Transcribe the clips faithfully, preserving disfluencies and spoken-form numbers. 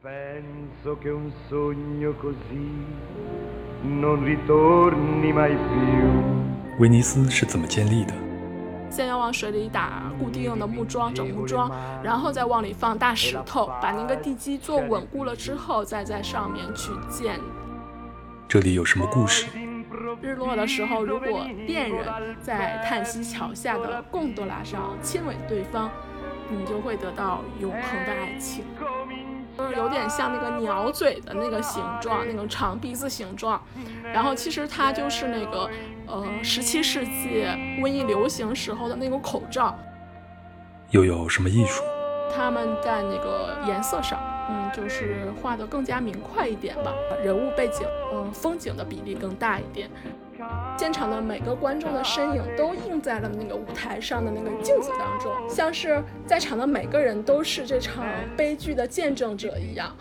Penso che un sogno così non ritorni mai più。威尼斯是怎么建立的？先要往水里打固定的木桩，整木桩，然后再往里放大石头，把那个地基做稳固了之后，再在上面去建。这里有什么故事？日落的时候，如果恋人在叹息桥下的贡多拉上亲吻对方，你就会得到永恒的爱情。就是有点像那个鸟嘴的那个形状，那种长鼻子形状，然后其实它就是那个呃十七世纪瘟疫流行时候的那个口罩。又有什么艺术？他们在那个颜色上，嗯，就是画得更加明快一点吧，人物背景，嗯，风景的比例更大一点。现场的每个观众的身影都映在了那个舞台上的那个镜子当中，像是在场的每个人都是这场悲剧的见证者一样。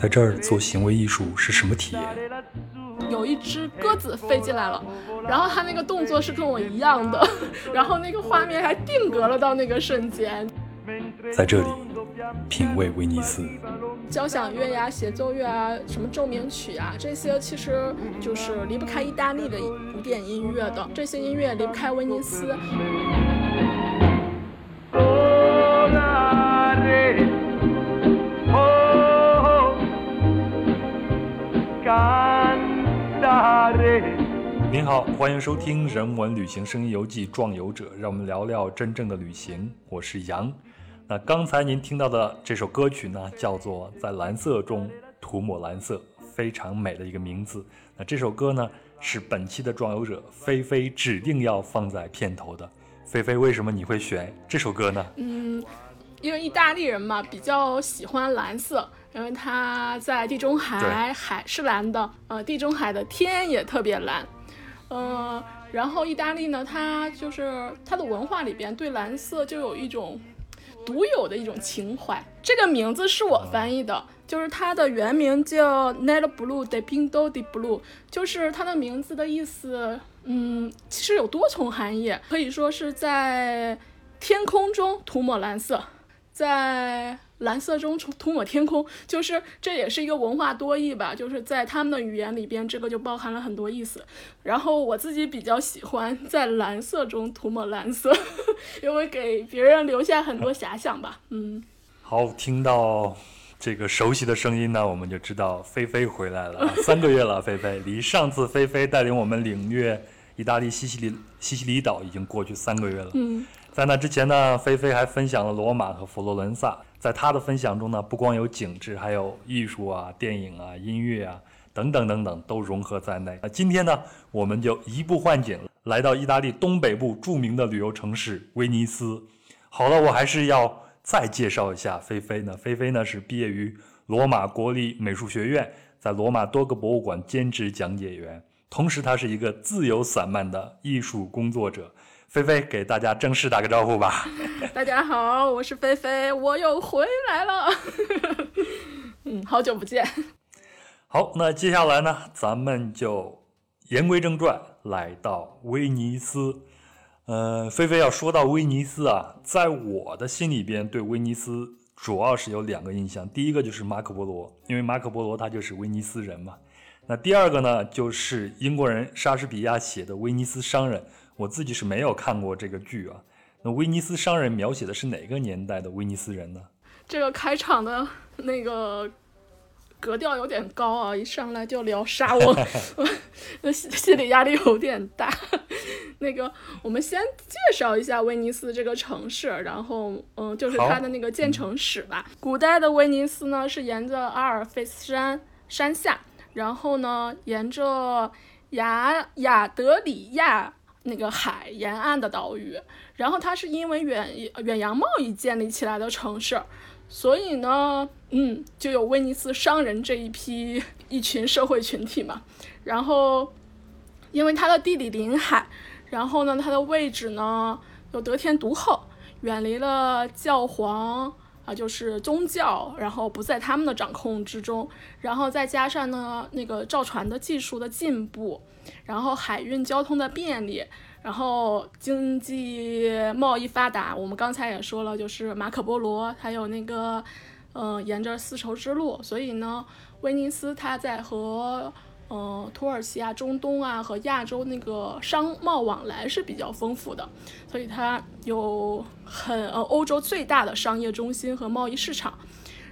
在这儿做行为艺术是什么体验？有一只鸽子飞进来了，然后它那个动作是跟我一样的，然后那个画面还定格了到那个瞬间。在这里品味威尼斯，交响乐呀、协奏乐啊、什么奏鸣曲啊，这些其实就是离不开意大利的古典音乐的，这些音乐离不开威尼斯。您好，欢迎收听《人文旅行声音游记·壮游者》，让我们聊聊真正的旅行。我是杨。那刚才您听到的这首歌曲呢，叫做《在蓝色中涂抹蓝色》，非常美的一个名字。那这首歌呢，是本期的壮游者菲菲指定要放在片头的。菲菲，为什么你会选这首歌呢？嗯，因为意大利人嘛，比较喜欢蓝色，因为它在地中海，海是蓝的，呃，地中海的天也特别蓝，呃，然后意大利呢，它就是它的文化里边对蓝色就有一种独有的一种情怀。这个名字是我翻译的，就是它的原名叫 Nel Blu Dipinto di Blu， 就是它的名字的意思。嗯，其实有多重含义，可以说是在天空中涂抹蓝色，在蓝色中涂抹天空，就是这也是一个文化多义吧，就是在他们的语言里边，这个就包含了很多意思。然后我自己比较喜欢在蓝色中涂抹蓝色，因为给别人留下很多遐想吧。嗯，好，听到这个熟悉的声音呢，我们就知道菲菲回来了，三个月了，菲菲离上次菲菲带领我们领略意大利西西里西西里岛已经过去三个月了。嗯，在那之前呢，菲菲还分享了罗马和佛罗伦萨。在他的分享中呢，不光有景致，还有艺术啊、电影啊、音乐啊等等等等都融合在内。今天呢，我们就移步换景，来到意大利东北部著名的旅游城市威尼斯。好了，我还是要再介绍一下菲菲呢。菲菲呢是毕业于罗马国立美术学院，在罗马多个博物馆兼职讲解员，同时他是一个自由散漫的艺术工作者。菲菲给大家正式打个招呼吧。大家好，我是菲菲，我又回来了。嗯，好久不见。好，那接下来呢，咱们就言归正传，来到威尼斯。呃，菲菲要说到威尼斯啊，在我的心里边，对威尼斯主要是有两个印象。第一个就是马可波罗，因为马可波罗他就是威尼斯人嘛。那第二个呢，就是英国人莎士比亚写的《威尼斯商人》。我自己是没有看过这个剧啊。那威尼斯商人描写的是哪个年代的威尼斯人呢？这个开场的那个格调有点高啊，一上来就聊沙翁，心理压力有点大。那个，我们先介绍一下威尼斯这个城市，然后嗯，就是它的那个建城史吧。古代的威尼斯呢，是沿着阿尔卑斯山山下，然后呢，沿着雅雅德里亚那个海沿岸的岛屿，然后它是因为远远洋贸易建立起来的城市，所以呢，嗯，就有威尼斯商人这一批一群社会群体嘛。然后，因为它的地理临海，然后呢，它的位置呢又得天独厚，远离了教皇啊，就是宗教，然后不在他们的掌控之中。然后再加上呢，那个造船的技术的进步。然后海运交通的便利，然后经济贸易发达。我们刚才也说了，就是马可波罗还有那个呃、沿着丝绸之路，所以呢威尼斯它在和呃，土耳其啊、中东啊和亚洲那个商贸往来是比较丰富的，所以它有很呃欧洲最大的商业中心和贸易市场。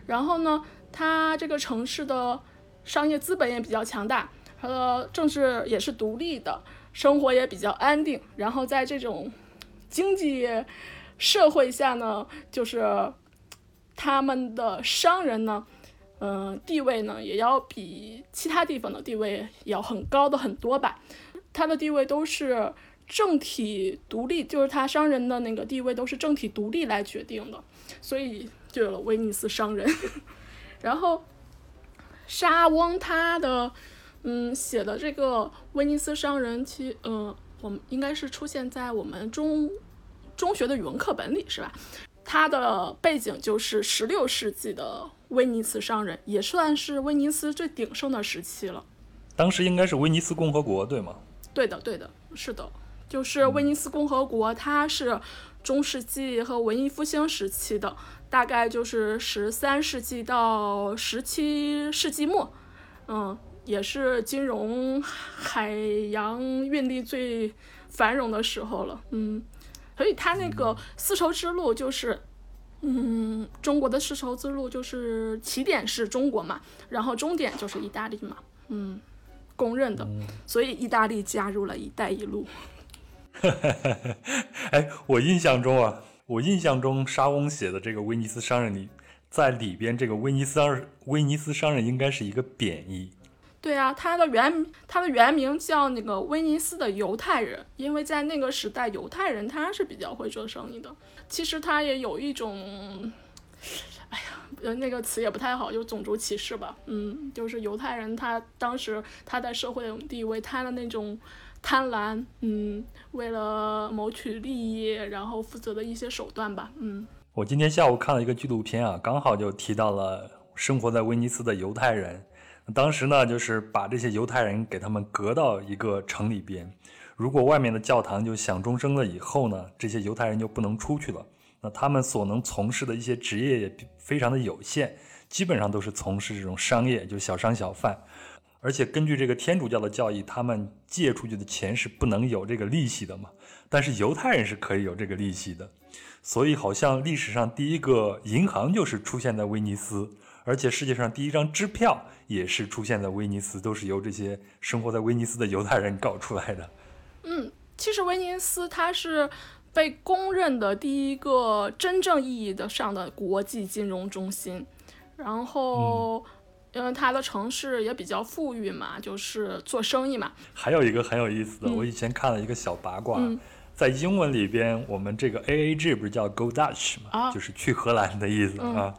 然后呢，它这个城市的商业资本也比较强大，它的政治也是独立的，生活也比较安定。然后在这种经济社会下呢，就是他们的商人呢。嗯，地位呢也要比其他地方的地位也要很高的很多吧。他的地位都是政体独立，就是他商人的那个地位都是政体独立来决定的，所以就有了威尼斯商人。然后莎翁他的嗯写的这个威尼斯商人，其呃我们应该是出现在我们中中学的语文课本里，是吧？他的背景就是十六世纪的威尼斯商人，也算是威尼斯最鼎盛的时期了。当时应该是威尼斯共和国，对吗？对的，对的，是的，就是威尼斯共和国，它是中世纪和文艺复兴时期的，大概就是十三世纪到十七世纪末，嗯，也是金融海洋运力最繁荣的时候了，嗯，所以它那个丝绸之路就是。嗯，中国的丝绸之路就是起点是中国嘛，然后终点就是意大利嘛，嗯，公认的，所以意大利加入了一带一路。哎，我印象中啊，我印象中莎翁写的这个威尼斯商人里，在里边这个威尼斯商人，威尼斯商人应该是一个贬义。对啊，他的原他的原名叫那个威尼斯的犹太人，因为在那个时代，犹太人他是比较会做生意的。其实他也有一种，哎呀，那个词也不太好，就是种族歧视吧。嗯，就是犹太人他当时他在社会的地位，他的那种贪婪，嗯，为了谋取利益，然后负责的一些手段吧。嗯，我今天下午看了一个纪录片啊，刚好就提到了生活在威尼斯的犹太人。当时呢就是把这些犹太人给他们隔到一个城里边，如果外面的教堂就响钟声了以后呢，这些犹太人就不能出去了，那他们所能从事的一些职业也非常的有限，基本上都是从事这种商业，就小商小贩，而且根据这个天主教的教义，他们借出去的钱是不能有这个利息的嘛，但是犹太人是可以有这个利息的，所以好像历史上第一个银行就是出现在威尼斯，而且世界上第一张支票也是出现在威尼斯，都是由这些生活在威尼斯的犹太人搞出来的。嗯，其实威尼斯它是被公认的第一个真正意义上的国际金融中心，然后、嗯、因为它的城市也比较富裕嘛，就是做生意嘛。还有一个很有意思的、嗯、我以前看了一个小八卦、嗯、在英文里边我们这个 A A 制不是叫 Go Dutch 嘛、啊，就是去荷兰的意思、嗯、啊。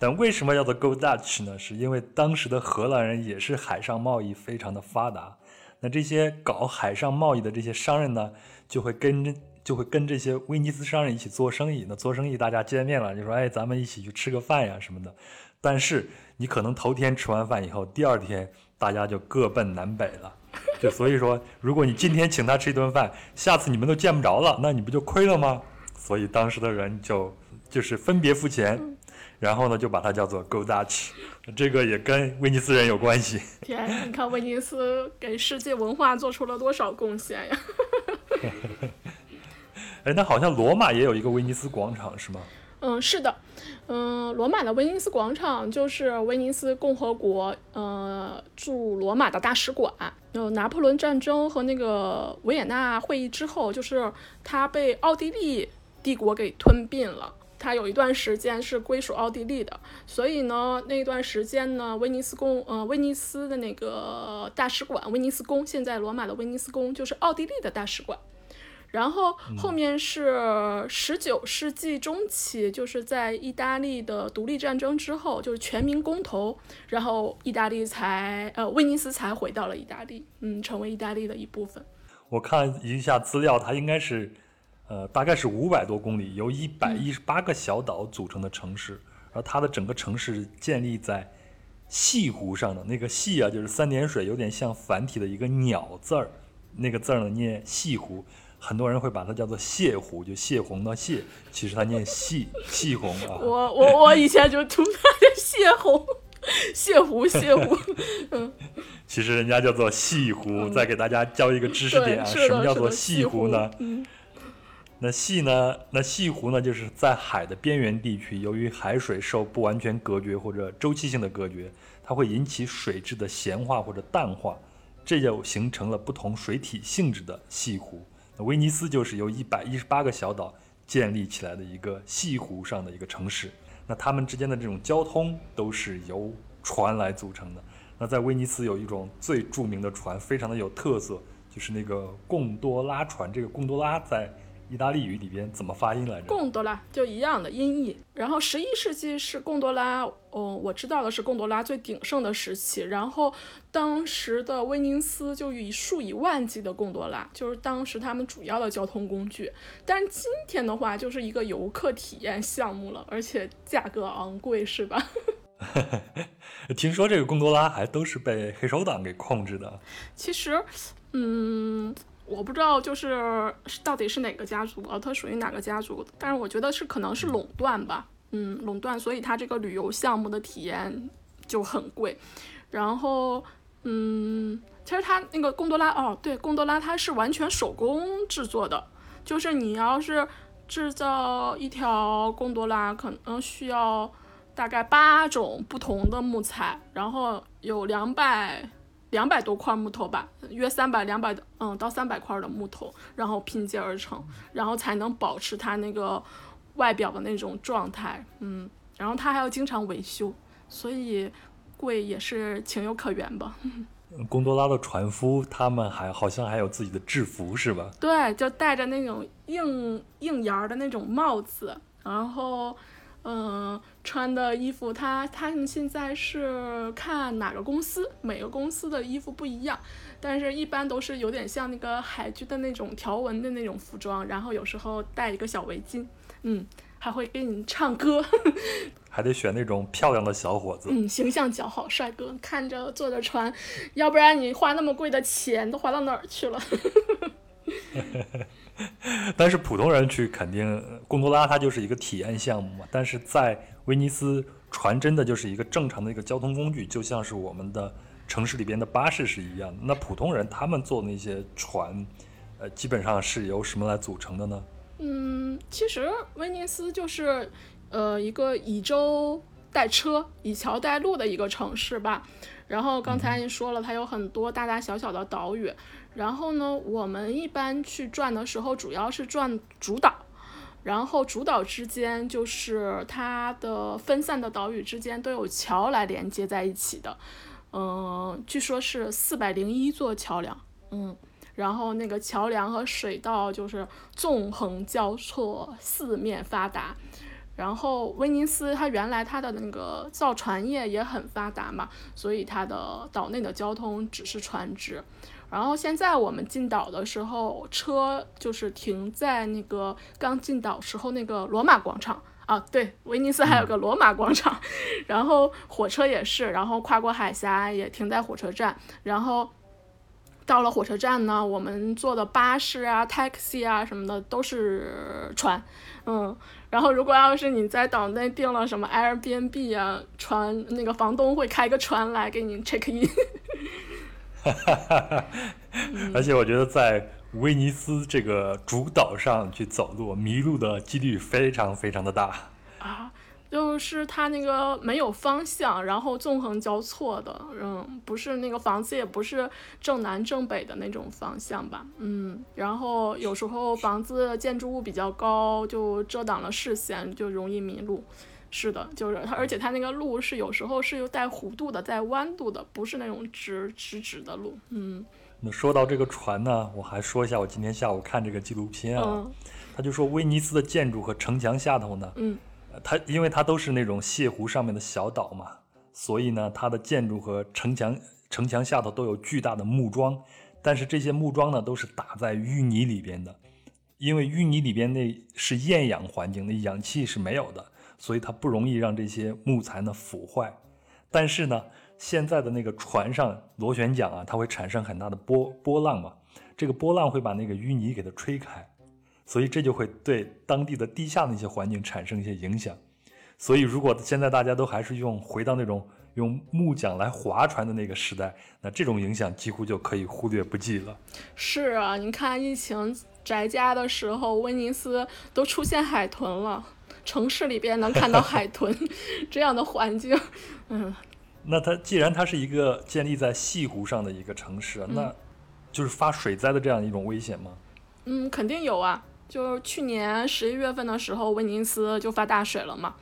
但为什么叫做 Go Dutch 呢？是因为当时的荷兰人也是海上贸易非常的发达，那这些搞海上贸易的这些商人呢，就会跟就会跟这些威尼斯商人一起做生意。那做生意大家见面了就说，哎，咱们一起去吃个饭呀什么的。但是你可能头天吃完饭以后，第二天大家就各奔南北了。就所以说，如果你今天请他吃一顿饭，下次你们都见不着了，那你不就亏了吗？所以当时的人就就是分别付钱。嗯，然后呢，就把它叫做 Go Dutch， 这个也跟威尼斯人有关系。天，你看威尼斯给世界文化做出了多少贡献呀！哎，那好像罗马也有一个威尼斯广场，是吗？嗯，是的，嗯，罗马的威尼斯广场就是威尼斯共和国呃驻罗马的大使馆。有拿破仑战争和那个维也纳会议之后，就是它被奥地利帝国给吞并了。它有一段时间是归属奥地利的，所以呢，那段时间呢，威尼斯宫，呃，威尼斯的那个大使馆，威尼斯宫，现在罗马的威尼斯宫就是奥地利的大使馆。然后后面是十九世纪中期，就是在意大利的独立战争之后，就是全民公投，然后意大利才，呃，威尼斯才回到了意大利，嗯，成为意大利的一部分。我看一下资料，它应该是。呃，大概是五百多公里，由一百一十八个小岛组成的城市，而它的整个城市建立在细湖上的那个细啊，就是三点水，有点像繁体的一个鸟字儿，那个字儿呢念细湖，很多人会把它叫做泄湖，就泄洪的泄，其实它念戏戏洪啊。我我我以前就读它的泄洪，泄湖泄湖，嗯。其实人家叫做戏湖、嗯、再给大家教一个知识点啊，什么叫做戏湖呢？嗯，那戏呢？那戏湖呢，就是在海的边缘地区，由于海水受不完全隔绝或者周期性的隔绝，它会引起水质的咸化或者淡化，这就形成了不同水体性质的戏湖。那威尼斯就是由一百一十八个小岛建立起来的一个戏湖上的一个城市，那它们之间的这种交通都是由船来组成的。那在威尼斯有一种最著名的船，非常的有特色，就是那个贡多拉船。这个贡多拉在意大利语里边怎么发音来着？贡多拉就一样的音译。然后十一世纪是贡多拉，哦，我知道的是贡多拉最鼎盛的时期。然后当时的威尼斯就以数以万计的贡多拉，就是当时他们主要的交通工具。但是今天的话，就是一个游客体验项目了，而且价格昂贵，是吧？听说这个贡多拉还都是被黑手党给控制的。其实嗯，我不知道就是到底是哪个家族啊，它属于哪个家族，但是我觉得是可能是垄断吧，嗯，垄断，所以它这个旅游项目的体验就很贵。然后嗯，其实它那个贡多拉，哦对，贡多拉它是完全手工制作的，就是你要是制造一条贡多拉可能需要大概八种不同的木材，然后有两百两百多块木头吧，约三百两百嗯到三百块的木头，然后拼接而成，然后才能保持它那个外表的那种状态，嗯，然后它还要经常维修，所以贵也是情有可原吧。贡多拉的船夫他们还好像还有自己的制服是吧？对，就戴着那种硬硬檐的那种帽子，然后。嗯，穿的衣服，他他们现在是看哪个公司，每个公司的衣服不一样，但是一般都是有点像那个海军的那种条纹的那种服装，然后有时候戴一个小围巾，嗯，还会给你唱歌，还得选那种漂亮的小伙子，嗯，形象姣好帅哥，看着坐着船，要不然你花那么贵的钱都花到哪儿去了？但是普通人去肯定贡多拉它就是一个体验项目嘛，但是在威尼斯船真的就是一个正常的一个交通工具，就像是我们的城市里边的巴士是一样的。那普通人他们坐那些船呃，基本上是由什么来组成的呢？嗯，其实威尼斯就是呃一个以舟带车以桥带路的一个城市吧，然后刚才你说了它有很多大大小小的岛屿，然后呢我们一般去转的时候主要是转主岛，然后主岛之间就是它的分散的岛屿之间都有桥来连接在一起的，嗯、呃，据说是四百零一座桥梁，嗯，然后那个桥梁和水道就是纵横交错，四面发达。然后威尼斯它原来它的那个造船业也很发达嘛，所以它的岛内的交通只是船只。然后现在我们进岛的时候，车就是停在那个刚进岛时候那个罗马广场啊，对，威尼斯还有个罗马广场，然后火车也是，然后跨过海峡也停在火车站，然后到了火车站呢，我们坐的巴士啊 taxi 啊什么的都是船，嗯，然后如果要是你在岛内订了什么 Airbnb 啊，船那个房东会开个船来给你 check in。 而且我觉得在威尼斯这个主岛上去走路迷路的几率非常非常的大啊，就是它那个没有方向，然后纵横交错的，嗯，不是那个房子也不是正南正北的那种方向吧，嗯，然后有时候房子建筑物比较高，就遮挡了视线，就容易迷路。是的，就是它，而且它那个路是有时候是有带弧度的，带弯度的，不是那种直直直的路，嗯。那说到这个船呢，我还说一下，我今天下午看这个纪录片啊，他、嗯、就说威尼斯的建筑和城墙下头呢，嗯。它因为它都是那种泻湖上面的小岛嘛，所以呢它的建筑和城墙城墙下头都有巨大的木桩，但是这些木桩呢都是打在淤泥里边的，因为淤泥里边那是厌氧环境，那氧气是没有的，所以它不容易让这些木材呢腐坏。但是呢现在的那个船上螺旋桨啊，它会产生很大的波波浪嘛，这个波浪会把那个淤泥给它吹开，所以这就会对当地的地下那些环境产生一些影响。所以如果现在大家都还是用回到那种用木桨来划船的那个时代，那这种影响几乎就可以忽略不计了。是啊，你看疫情宅家的时候，威尼斯都出现海豚了，城市里边能看到海豚这样的环境。嗯，那它既然它是一个建立在西湖上的一个城市、嗯、那就是发水灾的这样一种危险吗？嗯，肯定有啊，就是去年十一月份的时候，威尼斯就发大水了嘛。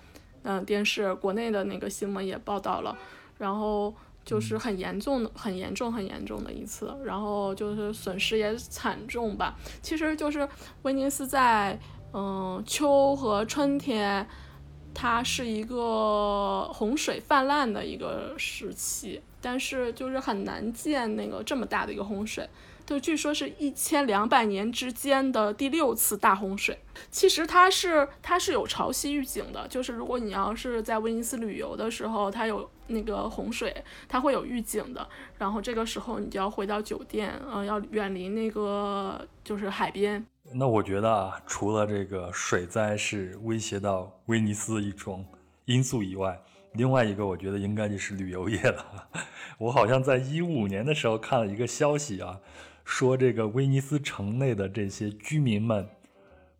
嗯，电视国内的那个新闻也报道了，然后就是很严重的很严重很严重的一次，然后就是损失也惨重吧。其实就是威尼斯在嗯秋和春天，它是一个洪水泛滥的一个时期，但是就是很难见那个这么大的一个洪水，就据说是一千两百年之间的第六次大洪水。其实它是它是有潮汐预警的，就是如果你要是在威尼斯旅游的时候，它有那个洪水，它会有预警的。然后这个时候你就要回到酒店，嗯、呃，要远离那个就是海边。那我觉得啊，除了这个水灾是威胁到威尼斯的一种因素以外，另外一个我觉得应该就是旅游业了。我好像在一五年的时候看了一个消息啊，说这个威尼斯城内的这些居民们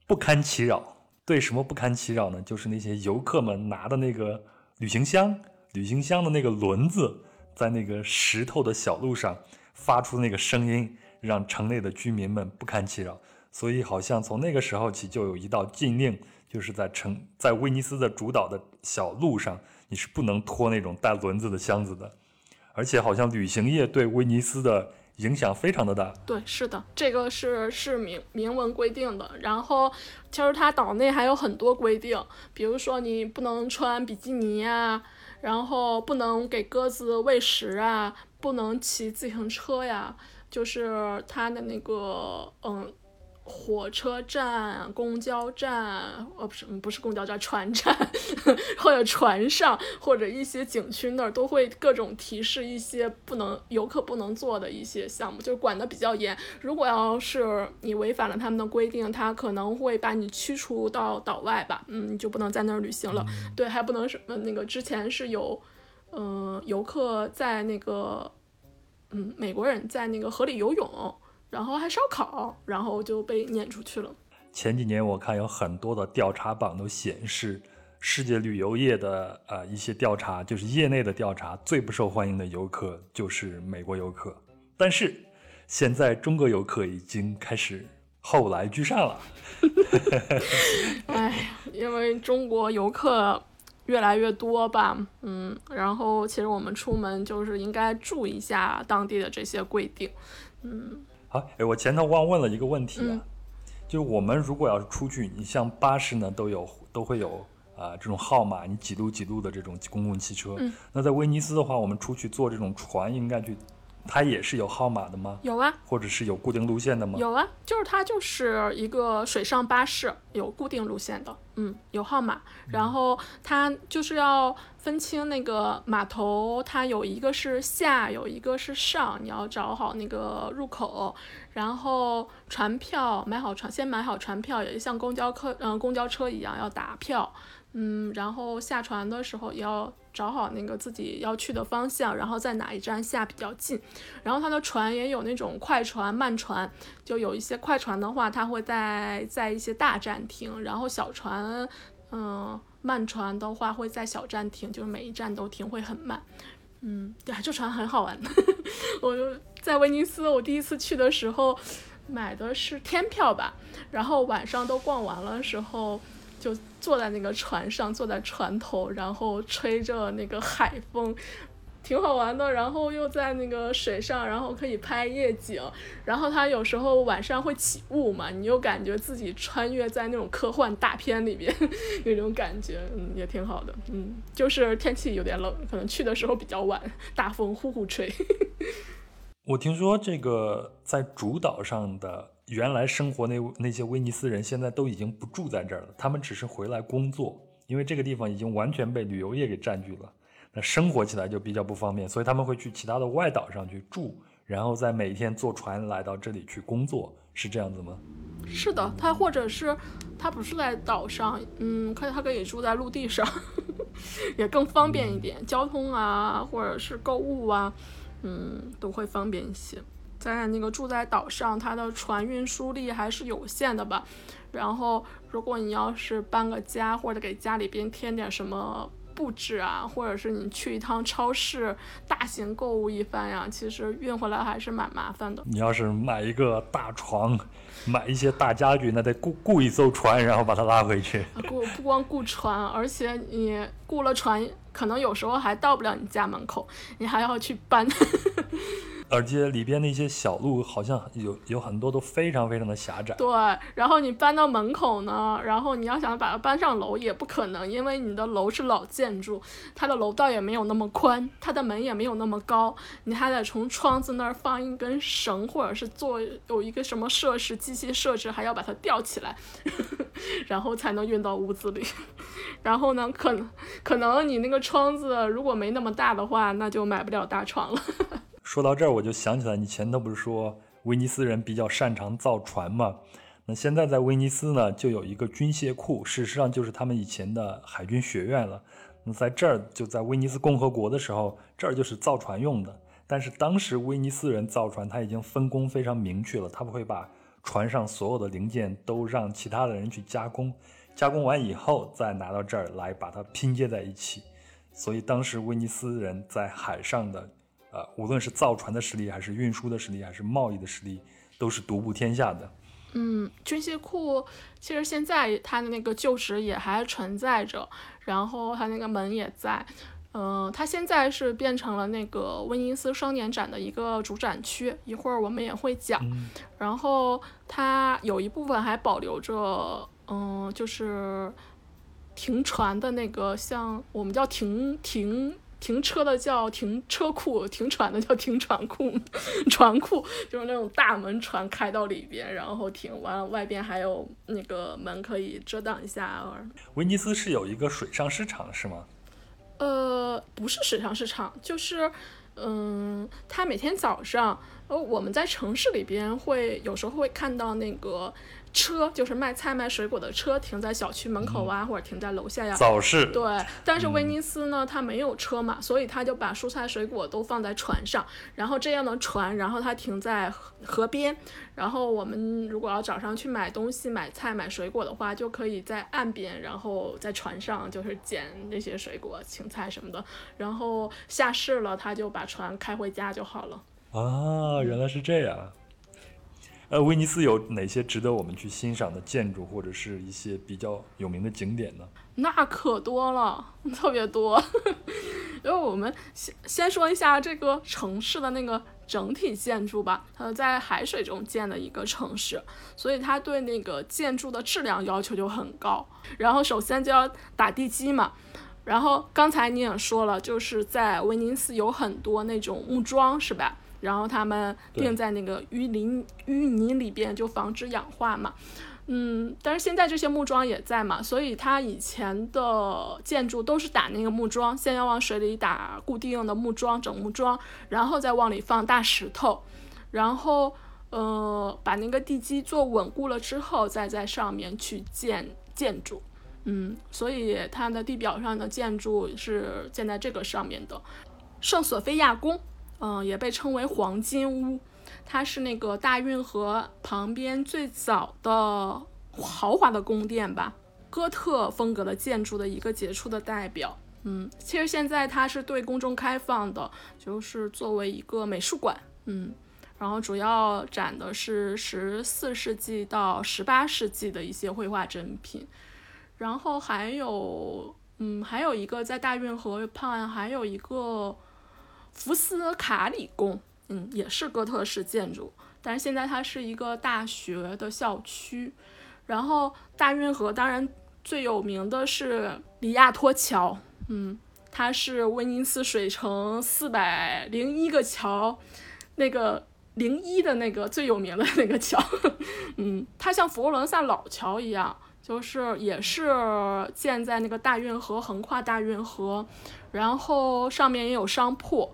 不堪其扰。对，什么不堪其扰呢？就是那些游客们拿的那个旅行箱，旅行箱的那个轮子在那个石头的小路上发出那个声音，让城内的居民们不堪其扰。所以好像从那个时候起就有一道禁令，就是在城在威尼斯的主岛的小路上，你是不能拖那种带轮子的箱子的。而且好像旅行业对威尼斯的影响非常的大。对，是的，这个是是明明文规定的。然后其实它岛内还有很多规定，比如说你不能穿比基尼啊，然后不能给鸽子喂食啊，不能骑自行车呀，就是它的那个嗯火车站、公交站，呃，不是，不是公交站，船站，或者船上，或者一些景区那儿都会各种提示一些不能游客不能做的一些项目，就是管得比较严。如果要是你违反了他们的规定，他可能会把你驱除到岛外吧，嗯，你就不能在那儿旅行了。对，还不能什么那个之前是有，嗯、呃，游客在那个，嗯，美国人在那个河里游泳。然后还烧烤，然后就被撵出去了。前几年我看有很多的调查榜都显示，世界旅游业的呃一些调查，就是业内的调查，最不受欢迎的游客就是美国游客。但是现在中国游客已经开始后来居上了。哎呀，因为中国游客越来越多吧，嗯，然后其实我们出门就是应该注意一下当地的这些规定，嗯。哎，我前头忘问了一个问题啊，嗯、就是我们如果要是出去，你像巴士呢都有都会有啊、呃、这种号码，你几路几路的这种公共汽车、嗯。那在威尼斯的话，我们出去坐这种船，应该去，它也是有号码的吗？有啊，或者是有固定路线的吗？有啊，就是它就是一个水上巴士，有固定路线的，嗯，有号码。然后它就是要分清那个码头，它有一个是下，有一个是上，你要找好那个入口。然后船票买好船，先买好船票，也像公交客嗯、呃、公交车一样要打票，嗯，然后下船的时候也要找好那个自己要去的方向，然后在哪一站下比较近。然后它的船也有那种快船、慢船，就有一些快船的话，它会在在一些大站停，然后小船，嗯、呃，慢船的话会在小站停，就是每一站都停，会很慢。嗯，对，这船很好玩。我在威尼斯，我第一次去的时候买的是天票吧，然后晚上都逛完了时候。就坐在那个船上，坐在船头，然后吹着那个海风，挺好玩的。然后又在那个水上，然后可以拍夜景。然后它有时候晚上会起雾嘛，你又感觉自己穿越在那种科幻大片里面那种感觉，嗯，也挺好的。嗯，就是天气有点冷，可能去的时候比较晚，大风呼呼吹。我听说这个在主岛上的原来生活那那些威尼斯人现在都已经不住在这儿了，他们只是回来工作，因为这个地方已经完全被旅游业给占据了，那生活起来就比较不方便，所以他们会去其他的外岛上去住，然后再每天坐船来到这里去工作，是这样子吗？是的，他或者是他不是在岛上，嗯，他可以住在陆地上也更方便一点，交通啊或者是购物啊，嗯，都会方便一些。在那个住在岛上，它的船运输力还是有限的吧。然后如果你要是搬个家，或者给家里边添点什么布置啊，或者是你去一趟超市大型购物一番呀，其实运回来还是蛮麻烦的。你要是买一个大床，买一些大家具，那得雇雇一艘船，然后把它拉回去。雇不光雇船，而且你雇了船，可能有时候还到不了你家门口，你还要去搬。而且里边那些小路好像有有很多都非常非常的狭窄。对，然后你搬到门口呢，然后你要想把它搬上楼也不可能，因为你的楼是老建筑，它的楼道也没有那么宽，它的门也没有那么高，你还得从窗子那儿放一根绳，或者是做有一个什么设施，机器设置，还要把它吊起来然后才能运到屋子里。然后呢，可能可能你那个窗子如果没那么大的话，那就买不了大床了说到这儿，我就想起来，你前头不是说威尼斯人比较擅长造船吗？那现在在威尼斯呢，就有一个军械库，事实上就是他们以前的海军学院了。那在这儿，就在威尼斯共和国的时候，这儿就是造船用的。但是当时威尼斯人造船，他已经分工非常明确了，他不会把船上所有的零件都让其他的人去加工，加工完以后再拿到这儿来把它拼接在一起。所以当时威尼斯人在海上的呃，无论是造船的实力，还是运输的实力，还是贸易的实力，都是独步天下的。嗯，军械库其实现在它的那个旧址也还存在着，然后它那个门也在。嗯、呃，它现在是变成了那个威尼斯双年展的一个主展区，一会儿我们也会讲。嗯、然后它有一部分还保留着，嗯、呃，就是停船的那个，像我们叫停停。停车的叫停车库，停船的叫停船库，船库就是那种大门，船开到里边，然后停完了，外边还有那个门可以遮挡一下。威尼斯是有一个水上市场是吗？呃，不是水上市场，就是嗯，它每天早上，呃，我们在城市里边会有时候会看到那个车，就是卖菜卖水果的车停在小区门口啊、嗯、或者停在楼下呀、啊、早市。对，但是威尼斯呢、嗯、它没有车嘛，所以它就把蔬菜水果都放在船上，然后这样的船，然后它停在河边，然后我们如果要早上去买东西买菜买水果的话，就可以在岸边，然后在船上就是捡那些水果青菜什么的，然后下市了它就把船开回家就好了。啊，原来是这样。呃，威尼斯有哪些值得我们去欣赏的建筑，或者是一些比较有名的景点呢？那可多了，特别多。因为我们先说一下这个城市的那个整体建筑吧，它在海水中建的一个城市，所以它对那个建筑的质量要求就很高。然后首先就要打地基嘛。然后刚才你也说了，就是在威尼斯有很多那种木桩，是吧？然后他们钉在那个淤泥淤泥里边，就防止氧化嘛。嗯，但是现在这些木桩也在嘛，所以它以前的建筑都是打那个木桩，先要往水里打固定的木桩，整木桩，然后再往里放大石头，然后呃把那个地基做稳固了之后，再在上面去建建筑。嗯，所以它的地表上的建筑是建在这个上面的。圣索菲亚宫，嗯，也被称为黄金屋，它是那个大运河旁边最早的豪华的宫殿吧，哥特风格的建筑的一个杰出的代表。嗯，其实现在它是对公众开放的，就是作为一个美术馆。嗯，然后主要展的是十四世纪到十八世纪的一些绘画珍品，然后还有，嗯，还有一个在大运河畔还有一个。福斯卡里宫，嗯，也是哥特式建筑，但是现在它是一个大学的校区。然后大运河当然最有名的是里亚托桥，嗯，它是威尼斯水城四百零一个桥，那个零一的那个最有名的那个桥，嗯，它像佛罗伦萨老桥一样，就是也是建在那个大运河，横跨大运河，然后上面也有商铺。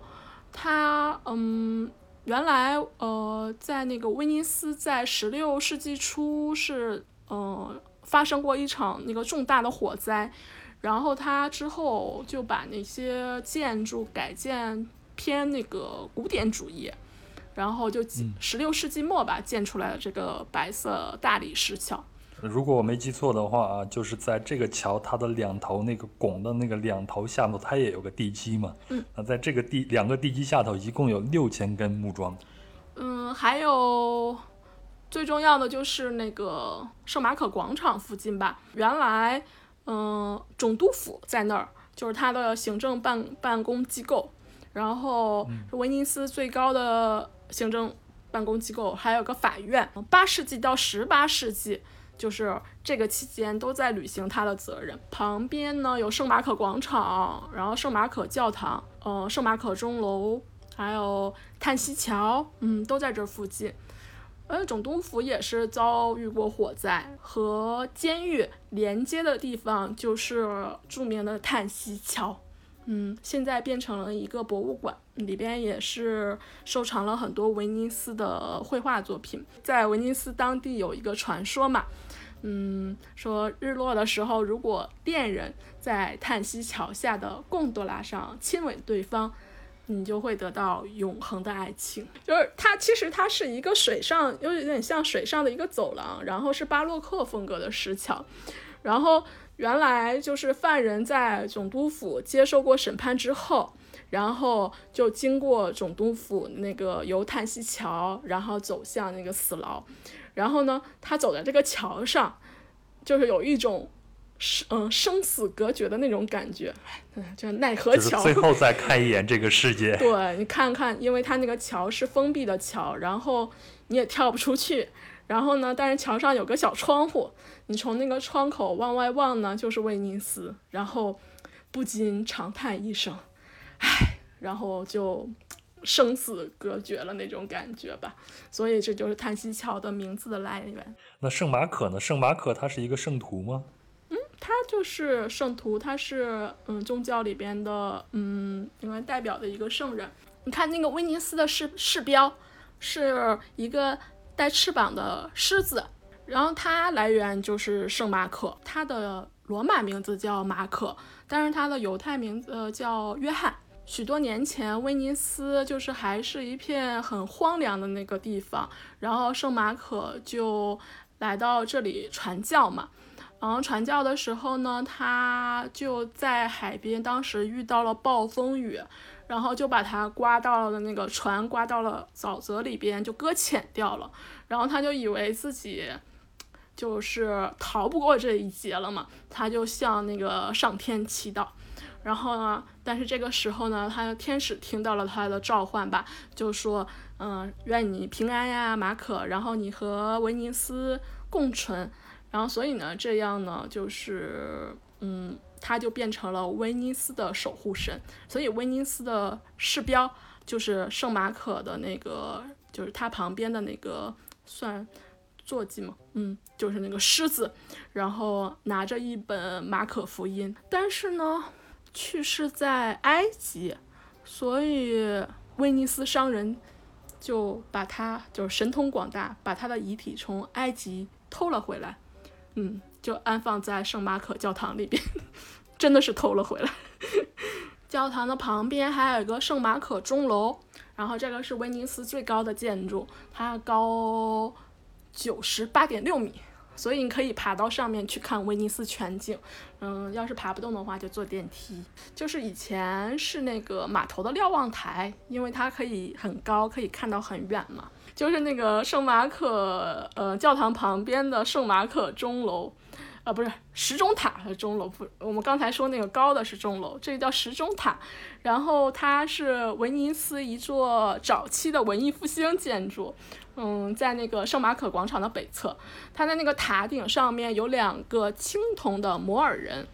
它嗯，原来呃，在那个威尼斯在十六世纪初是呃发生过一场那个重大的火灾，然后他之后就把那些建筑改建偏那个古典主义，然后就十六世纪末吧建出来了这个白色大理石桥。如果我没记错的话，就是在这个桥它的两头那个拱的那个两头下头它也有个地基嘛，嗯，那在这个地两个地基下头一共有六千根木桩。嗯，还有最重要的就是那个圣马可广场附近吧，原来嗯、呃、总督府在那儿，就是它的行政 办, 办公机构，然后威尼斯最高的行政办公机构，还有个法院。八世纪到十八世纪就是这个期间都在履行他的责任。旁边呢有圣马可广场，然后圣马可教堂、呃、圣马可钟楼，还有叹息桥，嗯，都在这附近。而总督府也是遭遇过火灾，和监狱连接的地方就是著名的叹息桥。嗯，现在变成了一个博物馆，里边也是收藏了很多威尼斯的绘画作品。在威尼斯当地有一个传说嘛，嗯，说日落的时候，如果恋人在叹息桥下的贡多拉上亲吻对方，你就会得到永恒的爱情。就是它其实它是一个水上，有点像水上的一个走廊，然后是巴洛克风格的石桥，然后原来就是犯人在总督府接受过审判之后，然后就经过总督府那个由叹息桥，然后走向那个死牢。然后呢，他走在这个桥上，就是有一种嗯生死隔绝的那种感觉，就奈何桥，就是最后再看一眼这个世界。对，你看看，因为他那个桥是封闭的桥，然后你也跳不出去。然后呢，但是桥上有个小窗户，你从那个窗口往外望呢，就是威尼斯，然后不禁长叹一声，唉，然后就生死隔绝了那种感觉吧。所以这就是叹息桥的名字的来源。那圣马可呢？圣马可他是一个圣徒吗？嗯，他就是圣徒，他是嗯宗教里边的嗯应该代表的一个圣人。你看那个威尼斯的市市标是一个带翅膀的狮子，然后它来源就是圣马可，它的罗马名字叫马可，但是它的犹太名字叫约翰。许多年前威尼斯就是还是一片很荒凉的那个地方，然后圣马可就来到这里传教嘛。然后传教的时候呢，他就在海边，当时遇到了暴风雨，然后就把它刮到了那个船刮到了沼泽里边，就搁浅掉了。然后他就以为自己就是逃不过这一劫了嘛，他就向那个上天祈祷。然后呢，但是这个时候呢，他天使听到了他的召唤吧，就说嗯、呃，愿你平安呀马可，然后你和威尼斯共存。然后所以呢，这样呢就是嗯他就变成了威尼斯的守护神。所以威尼斯的市标就是圣马可的那个，就是他旁边的那个算坐骑嘛，嗯，就是那个狮子，然后拿着一本马可福音。但是呢，去世在埃及，所以威尼斯商人就把他就是神通广大，把他的遗体从埃及偷了回来，嗯，就安放在圣马可教堂里边，真的是偷了回来。教堂的旁边还有一个圣马可钟楼，然后这个是威尼斯最高的建筑，它高 九十八点六 米，所以你可以爬到上面去看威尼斯全景。嗯，要是爬不动的话就坐电梯。就是以前是那个码头的瞭望台，因为它可以很高，可以看到很远嘛。就是那个圣马可呃教堂旁边的圣马可钟楼，啊、呃、不是时钟塔是钟楼，不，我们刚才说那个高的是钟楼，这个叫时钟塔。然后它是威尼斯一座早期的文艺复兴建筑，嗯，在那个圣马可广场的北侧，它的那个塔顶上面有两个青铜的摩尔人，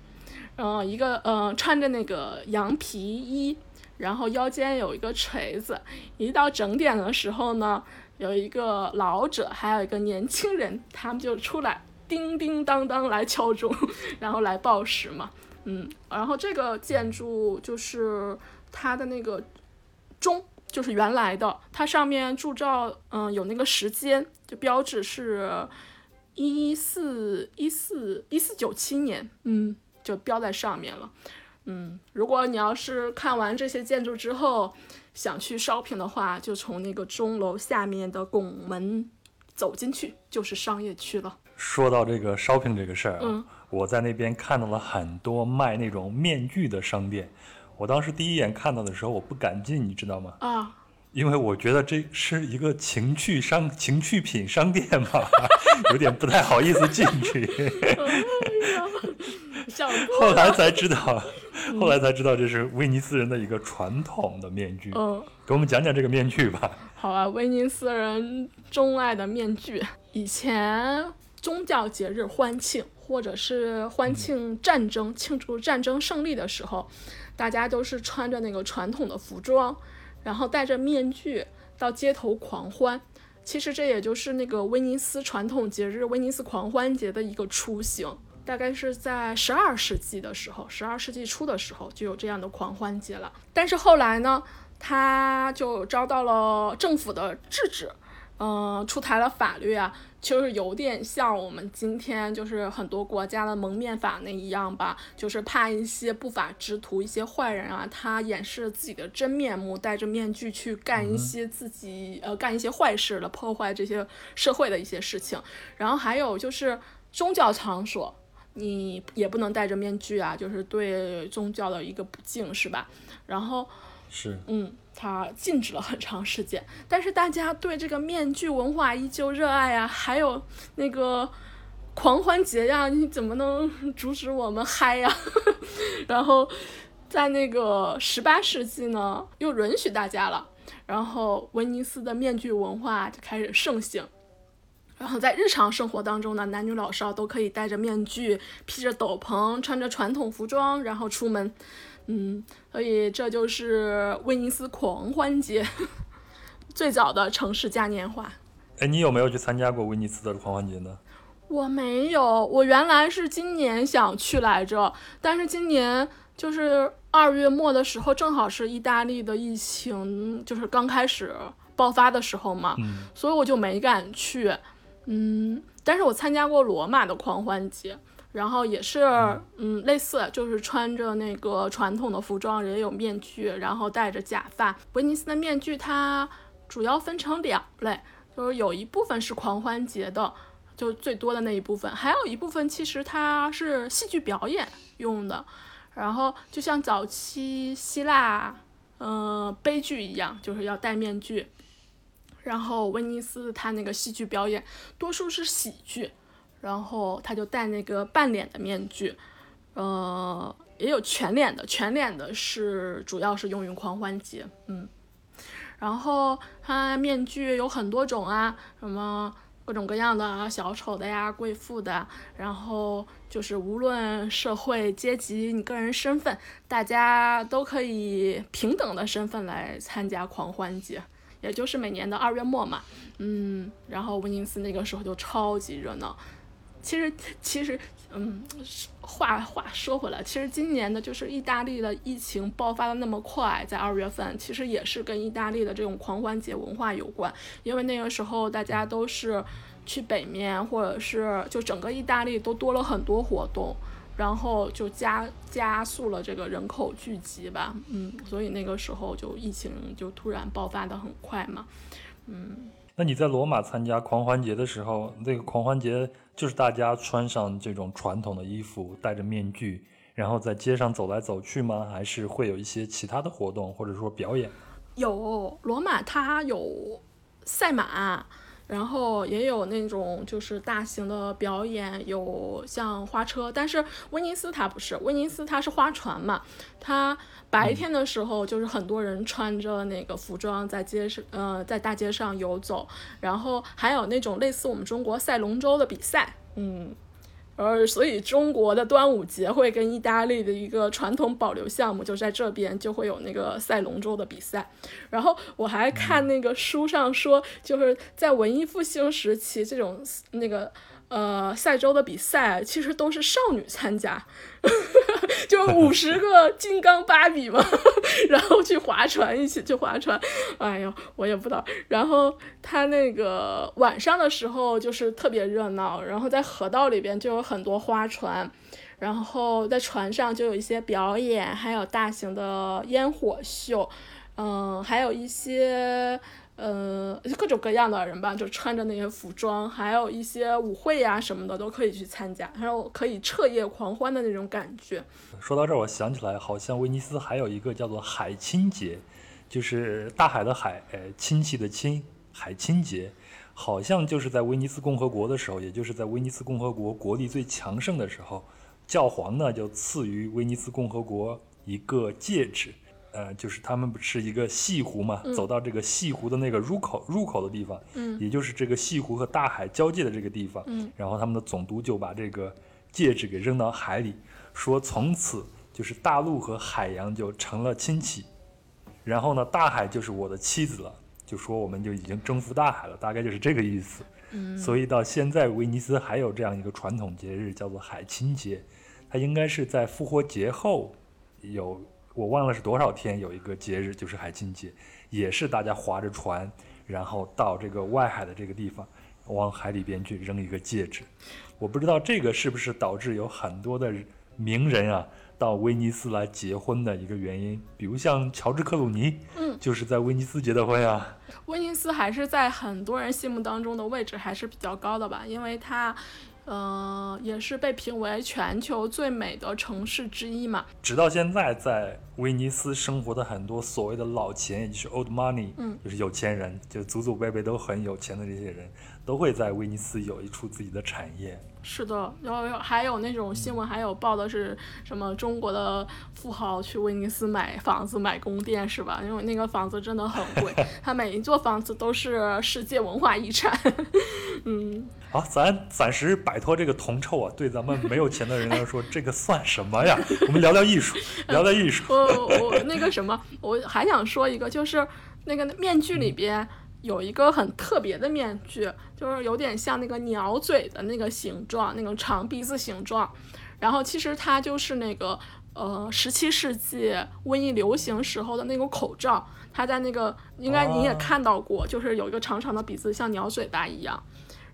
嗯、呃，一个呃穿着那个羊皮衣，然后腰间有一个锤子，一到整点的时候呢，有一个老者还有一个年轻人，他们就出来叮叮当当来敲钟，然后来报时嘛。嗯，然后这个建筑就是它的那个钟，就是原来的，它上面铸造嗯有那个时间，就标志是一四一四一四九七年，嗯，就标在上面了。嗯，如果你要是看完这些建筑之后想去 shopping 的话，就从那个钟楼下面的拱门走进去就是商业区了。说到这个 shopping 这个事儿、啊嗯，我在那边看到了很多卖那种面具的商店。我当时第一眼看到的时候，我不敢进，你知道吗？啊，因为我觉得这是一个情趣商情趣品商店嘛，有点不太好意思进去。后来才知道，后来才知道这是威尼斯人的一个传统的面具。嗯，给我们讲讲这个面具吧。好啊，威尼斯人钟爱的面具，以前宗教节日欢庆，或者是欢庆战争、嗯、庆祝战争胜利的时候，大家都是穿着那个传统的服装，然后戴着面具到街头狂欢。其实这也就是那个威尼斯传统节日威尼斯狂欢节的一个雏形。大概是在十二世纪的时候，十二世纪初的时候就有这样的狂欢节了。但是后来呢，他就遭到了政府的制止，嗯，出台了法律啊，就是有点像我们今天就是很多国家的蒙面法那一样吧，就是怕一些不法之徒、一些坏人啊，他掩饰自己的真面目，戴着面具去干一些自己呃干一些坏事了，破坏这些社会的一些事情。然后还有就是宗教场所，你也不能戴着面具啊，就是对宗教的一个不敬，是吧？然后是，嗯，它禁止了很长时间，但是大家对这个面具文化依旧热爱啊，还有那个狂欢节呀、啊，你怎么能阻止我们嗨呀、啊？然后在那个十八世纪呢，又允许大家了，然后威尼斯的面具文化就开始盛行。然后在日常生活当中呢，男女老少都可以戴着面具，披着斗篷，穿着传统服装，然后出门。嗯，所以这就是威尼斯狂欢节最早的城市嘉年华。哎，你有没有去参加过威尼斯的狂欢节呢？我没有，我原来是今年想去来着，但是今年就是二月末的时候，正好是意大利的疫情就是刚开始爆发的时候嘛，嗯、所以我就没敢去。嗯，但是我参加过罗马的狂欢节，然后也是嗯类似，就是穿着那个传统的服装，也有面具，然后戴着假发。威尼斯的面具它主要分成两类，就是有一部分是狂欢节的，就最多的那一部分，还有一部分其实它是戏剧表演用的。然后就像早期希腊呃悲剧一样，就是要戴面具。然后威尼斯他那个戏剧表演多数是喜剧，然后他就戴那个半脸的面具，呃，也有全脸的，全脸的是主要是用于狂欢节，嗯，然后他面具有很多种啊，什么各种各样的啊，小丑的呀，贵妇的，然后就是无论社会阶级、你个人身份，大家都可以平等的身份来参加狂欢节。也就是每年的二月末嘛，嗯，然后威尼斯那个时候就超级热闹。其实，其实，嗯，话话说回来，其实今年的就是意大利的疫情爆发的那么快，在二月份，其实也是跟意大利的这种狂欢节文化有关，因为那个时候大家都是去北面，或者是就整个意大利都多了很多活动。然后就加加速了这个人口聚集吧，嗯，所以那个时候就疫情就突然爆发的很快嘛，嗯。那你在罗马参加狂欢节的时候，那个狂欢节就是大家穿上这种传统的衣服，戴着面具，然后在街上走来走去吗？还是会有一些其他的活动，或者说表演？有，罗马它有赛马。然后也有那种就是大型的表演，有像花车，但是威尼斯它不是，威尼斯它是花船嘛，它白天的时候就是很多人穿着那个服装在街上，呃，在大街上游走，然后还有那种类似我们中国赛龙舟的比赛，嗯，而所以中国的端午节会跟意大利的一个传统保留项目就在这边，就会有那个赛龙舟的比赛。然后我还看那个书上说，就是在文艺复兴时期这种那个呃赛州的比赛其实都是少女参加就五十个金刚芭比嘛然后去划船，一起去划船，哎呦我也不知道。然后他那个晚上的时候就是特别热闹，然后在河道里边就有很多花船，然后在船上就有一些表演，还有大型的烟火秀，嗯，还有一些呃各种各样的人吧，就穿着那些服装，还有一些舞会呀、啊、什么的都可以去参加，然后可以彻夜狂欢的那种感觉。说到这儿我想起来，好像威尼斯还有一个叫做海亲节，就是大海的海，亲戚的亲，海亲节，好像就是在威尼斯共和国的时候，也就是在威尼斯共和国国力最强盛的时候，教皇呢就赐予威尼斯共和国一个戒指，呃，就是他们不是一个西湖嘛、嗯，走到这个西湖的那个入口入口的地方，嗯，也就是这个西湖和大海交界的这个地方，嗯，然后他们的总督就把这个戒指给扔到海里，说从此就是大陆和海洋就成了亲戚，然后呢，大海就是我的妻子了，就说我们就已经征服大海了，大概就是这个意思。嗯，所以到现在威尼斯还有这样一个传统节日叫做海亲节，它应该是在复活节后有。我忘了是多少天有一个节日，就是海亲节，也是大家划着船，然后到这个外海的这个地方，往海里边去扔一个戒指。我不知道这个是不是导致有很多的名人啊到威尼斯来结婚的一个原因，比如像乔治克鲁尼，嗯，就是在威尼斯结的婚啊。威尼斯还是在很多人心目当中的位置还是比较高的吧，因为它呃，也是被评为全球最美的城市之一嘛。直到现在，在威尼斯生活的很多所谓的老钱，也就是 old money，嗯，就是有钱人，就祖祖辈辈都很有钱的这些人，都会在威尼斯有一处自己的产业。是的，然后还有那种新闻，还有报的是什么中国的富豪去威尼斯买房子、买宫殿，是吧？因为那个房子真的很贵，它每一座房子都是世界文化遗产。嗯，好，咱暂时摆脱这个铜臭啊。对咱们没有钱的人来说，这个算什么呀？我们聊聊艺术，聊聊艺术。我我那个什么，我还想说一个，就是那个面具里边。嗯，有一个很特别的面具，就是有点像那个鸟嘴的那个形状，那个长鼻子形状，然后其实它就是那个呃十七世纪瘟疫流行时候的那个口罩，它在那个应该你也看到过、哦、就是有一个长长的鼻子像鸟嘴巴一样，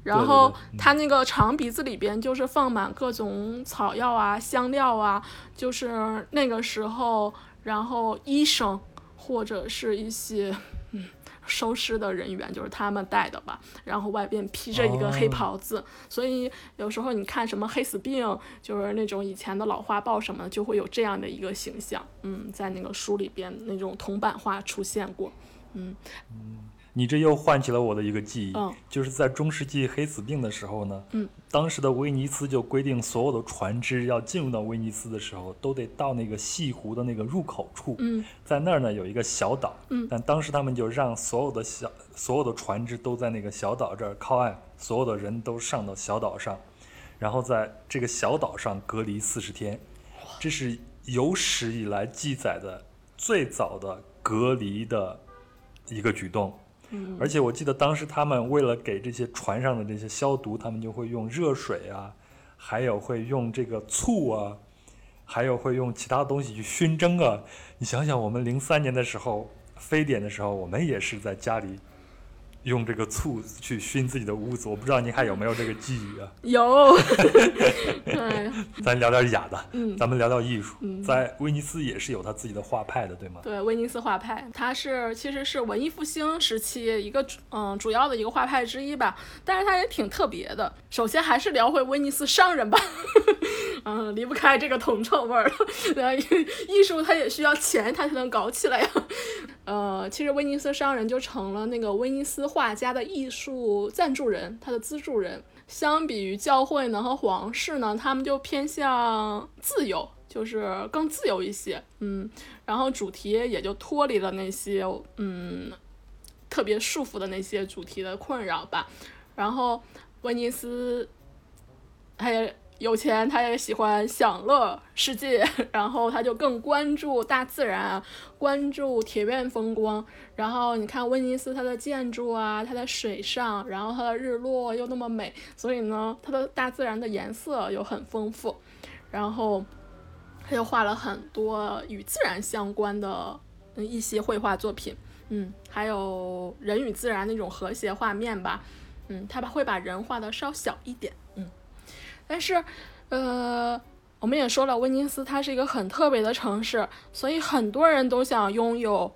然后它那个长鼻子里边就是放满各种草药啊香料啊，就是那个时候然后医生或者是一些嗯收尸的人员就是他们戴的吧，然后外边披着一个黑袍子、oh. 所以有时候你看什么黑死病，就是那种以前的老画报什么的，就会有这样的一个形象，嗯，在那个书里边那种铜版画出现过。嗯，你这又唤起了我的一个记忆、oh. 就是在中世纪黑死病的时候呢、嗯、当时的威尼斯就规定所有的船只要进入到威尼斯的时候都得到那个西湖的那个入口处、嗯、在那儿呢有一个小岛、嗯、但当时他们就让所有的小所有的船只都在那个小岛这儿靠岸，所有的人都上到小岛上，然后在这个小岛上隔离四十天，这是有史以来记载的最早的隔离的一个举动。而且我记得当时他们为了给这些船上的这些消毒，他们就会用热水啊，还有会用这个醋啊，还有会用其他东西去熏蒸啊。你想想我们零三年的时候非典的时候，我们也是在家里用这个醋去熏自己的屋子，我不知道您还有没有这个记忆啊？有咱聊点雅的、嗯、咱们聊聊艺术、嗯、在威尼斯也是有他自己的画派的对吗？对，威尼斯画派它是其实是文艺复兴时期一个、嗯、主要的一个画派之一吧，但是它也挺特别的。首先还是聊回威尼斯商人吧嗯，离不开这个铜臭味儿了艺术它也需要钱它才能搞起来呀。呃，其实威尼斯商人就成了那个威尼斯画家的艺术赞助人，他的资助人。相比于教会呢和皇室呢，他们就偏向自由，就是更自由一些。嗯，然后主题也就脱离了那些嗯特别束缚的那些主题的困扰吧。然后威尼斯还有钱，他也喜欢享乐世界，然后他就更关注大自然，关注铁院风光。然后你看威尼斯它的建筑啊，它在水上，然后它的日落又那么美，所以呢它的大自然的颜色又很丰富，然后他就画了很多与自然相关的一些绘画作品。嗯，还有人与自然那种和谐画面吧。嗯，他会把人画的稍小一点。嗯，但是呃我们也说了，威尼斯它是一个很特别的城市，所以很多人都想拥有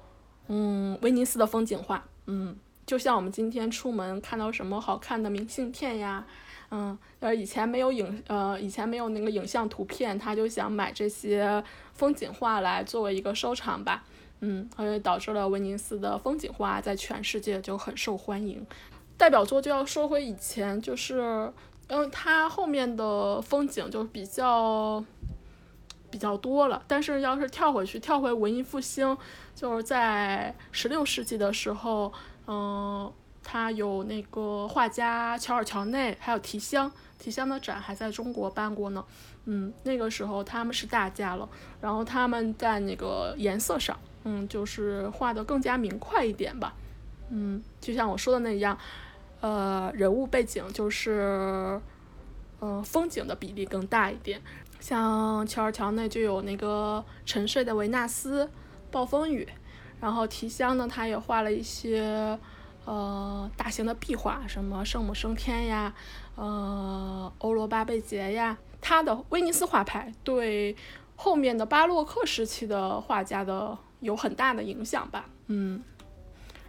嗯威尼斯的风景画。嗯，就像我们今天出门看到什么好看的明信片呀，嗯，呃以前没有影呃以前没有那个影像图片，他就想买这些风景画来作为一个收藏吧。嗯，所以导致了威尼斯的风景画在全世界就很受欢迎。代表作就要说回以前，就是因为它后面的风景就比较比较多了，但是要是跳回去，跳回文艺复兴，就是在十六世纪的时候，嗯，它有那个画家乔尔乔内，还有提香，提香的展还在中国办过呢。嗯，那个时候他们是大家了，然后他们在那个颜色上，嗯，就是画得更加明快一点吧。嗯，就像我说的那样。呃，人物背景就是，呃，风景的比例更大一点。像乔尔乔内就有那个沉睡的维纳斯、暴风雨，然后提香呢，他也画了一些呃大型的壁画，什么圣母升天呀，呃，欧罗巴贝杰呀。他的威尼斯画派对后面的巴洛克时期的画家的有很大的影响吧，嗯。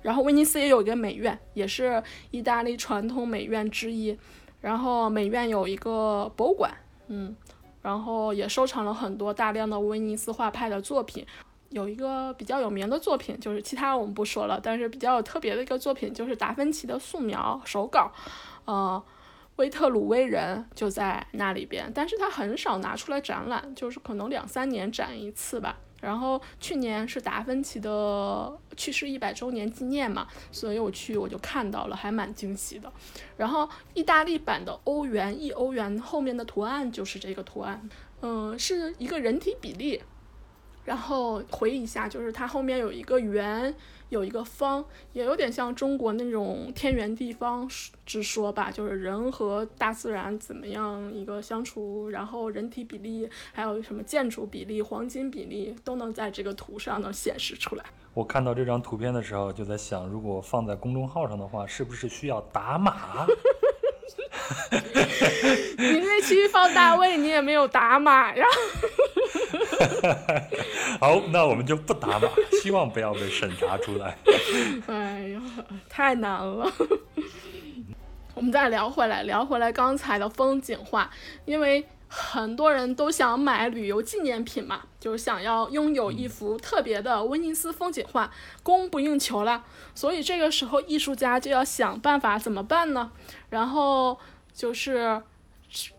然后威尼斯也有一个美院，也是意大利传统美院之一，然后美院有一个博物馆，嗯，然后也收藏了很多大量的威尼斯画派的作品。有一个比较有名的作品，就是其他我们不说了，但是比较有特别的一个作品就是达芬奇的素描手稿，呃威特鲁威人就在那里边，但是他很少拿出来展览，就是可能两三年展一次吧。然后去年是达芬奇的去世一百周年纪念嘛，所以我去我就看到了，还蛮惊喜的。然后意大利版的欧元一欧元后面的图案就是这个图案，嗯、呃，是一个人体比例。然后回忆一下，就是它后面有一个圆，有一个方，也有点像中国那种天圆地方之说吧，就是人和大自然怎么样一个相处，然后人体比例，还有什么建筑比例、黄金比例都能在这个图上能显示出来。我看到这张图片的时候就在想，如果放在公众号上的话，是不是需要打码？你那期放大卫你也没有打码呀。好，那我们就不打码，希望不要被审查出来。哎呀，太难了。我们再聊回来聊回来刚才的风景画，因为很多人都想买旅游纪念品嘛，就是想要拥有一幅特别的威尼斯风景画，供不应求了。所以这个时候艺术家就要想办法怎么办呢？然后就是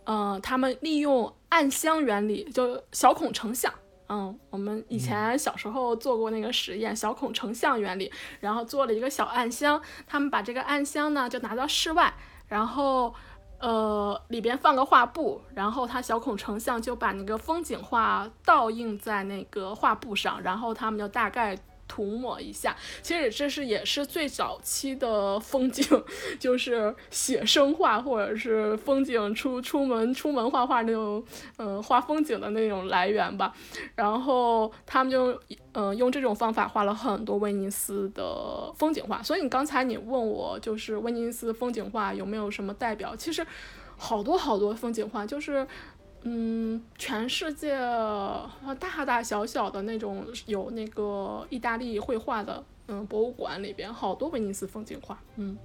呃，他们利用暗箱原理，就小孔成像。嗯，我们以前小时候做过那个实验，小孔成像原理，然后做了一个小暗箱。他们把这个暗箱呢就拿到室外，然后呃，里边放个画布，然后它小孔成像就把那个风景画倒映在那个画布上，然后他们就大概涂抹一下。其实这是也是最早期的风景，就是写生画或者是风景出出门出门画画那种，嗯、呃，画风景的那种来源吧。然后他们就嗯、呃、用这种方法画了很多威尼斯的风景画。所以你刚才你问我，就是威尼斯风景画有没有什么代表？其实好多好多风景画，就是嗯，全世界大大小小的那种有那个意大利绘画的嗯博物馆里边好多威尼斯风景画。嗯，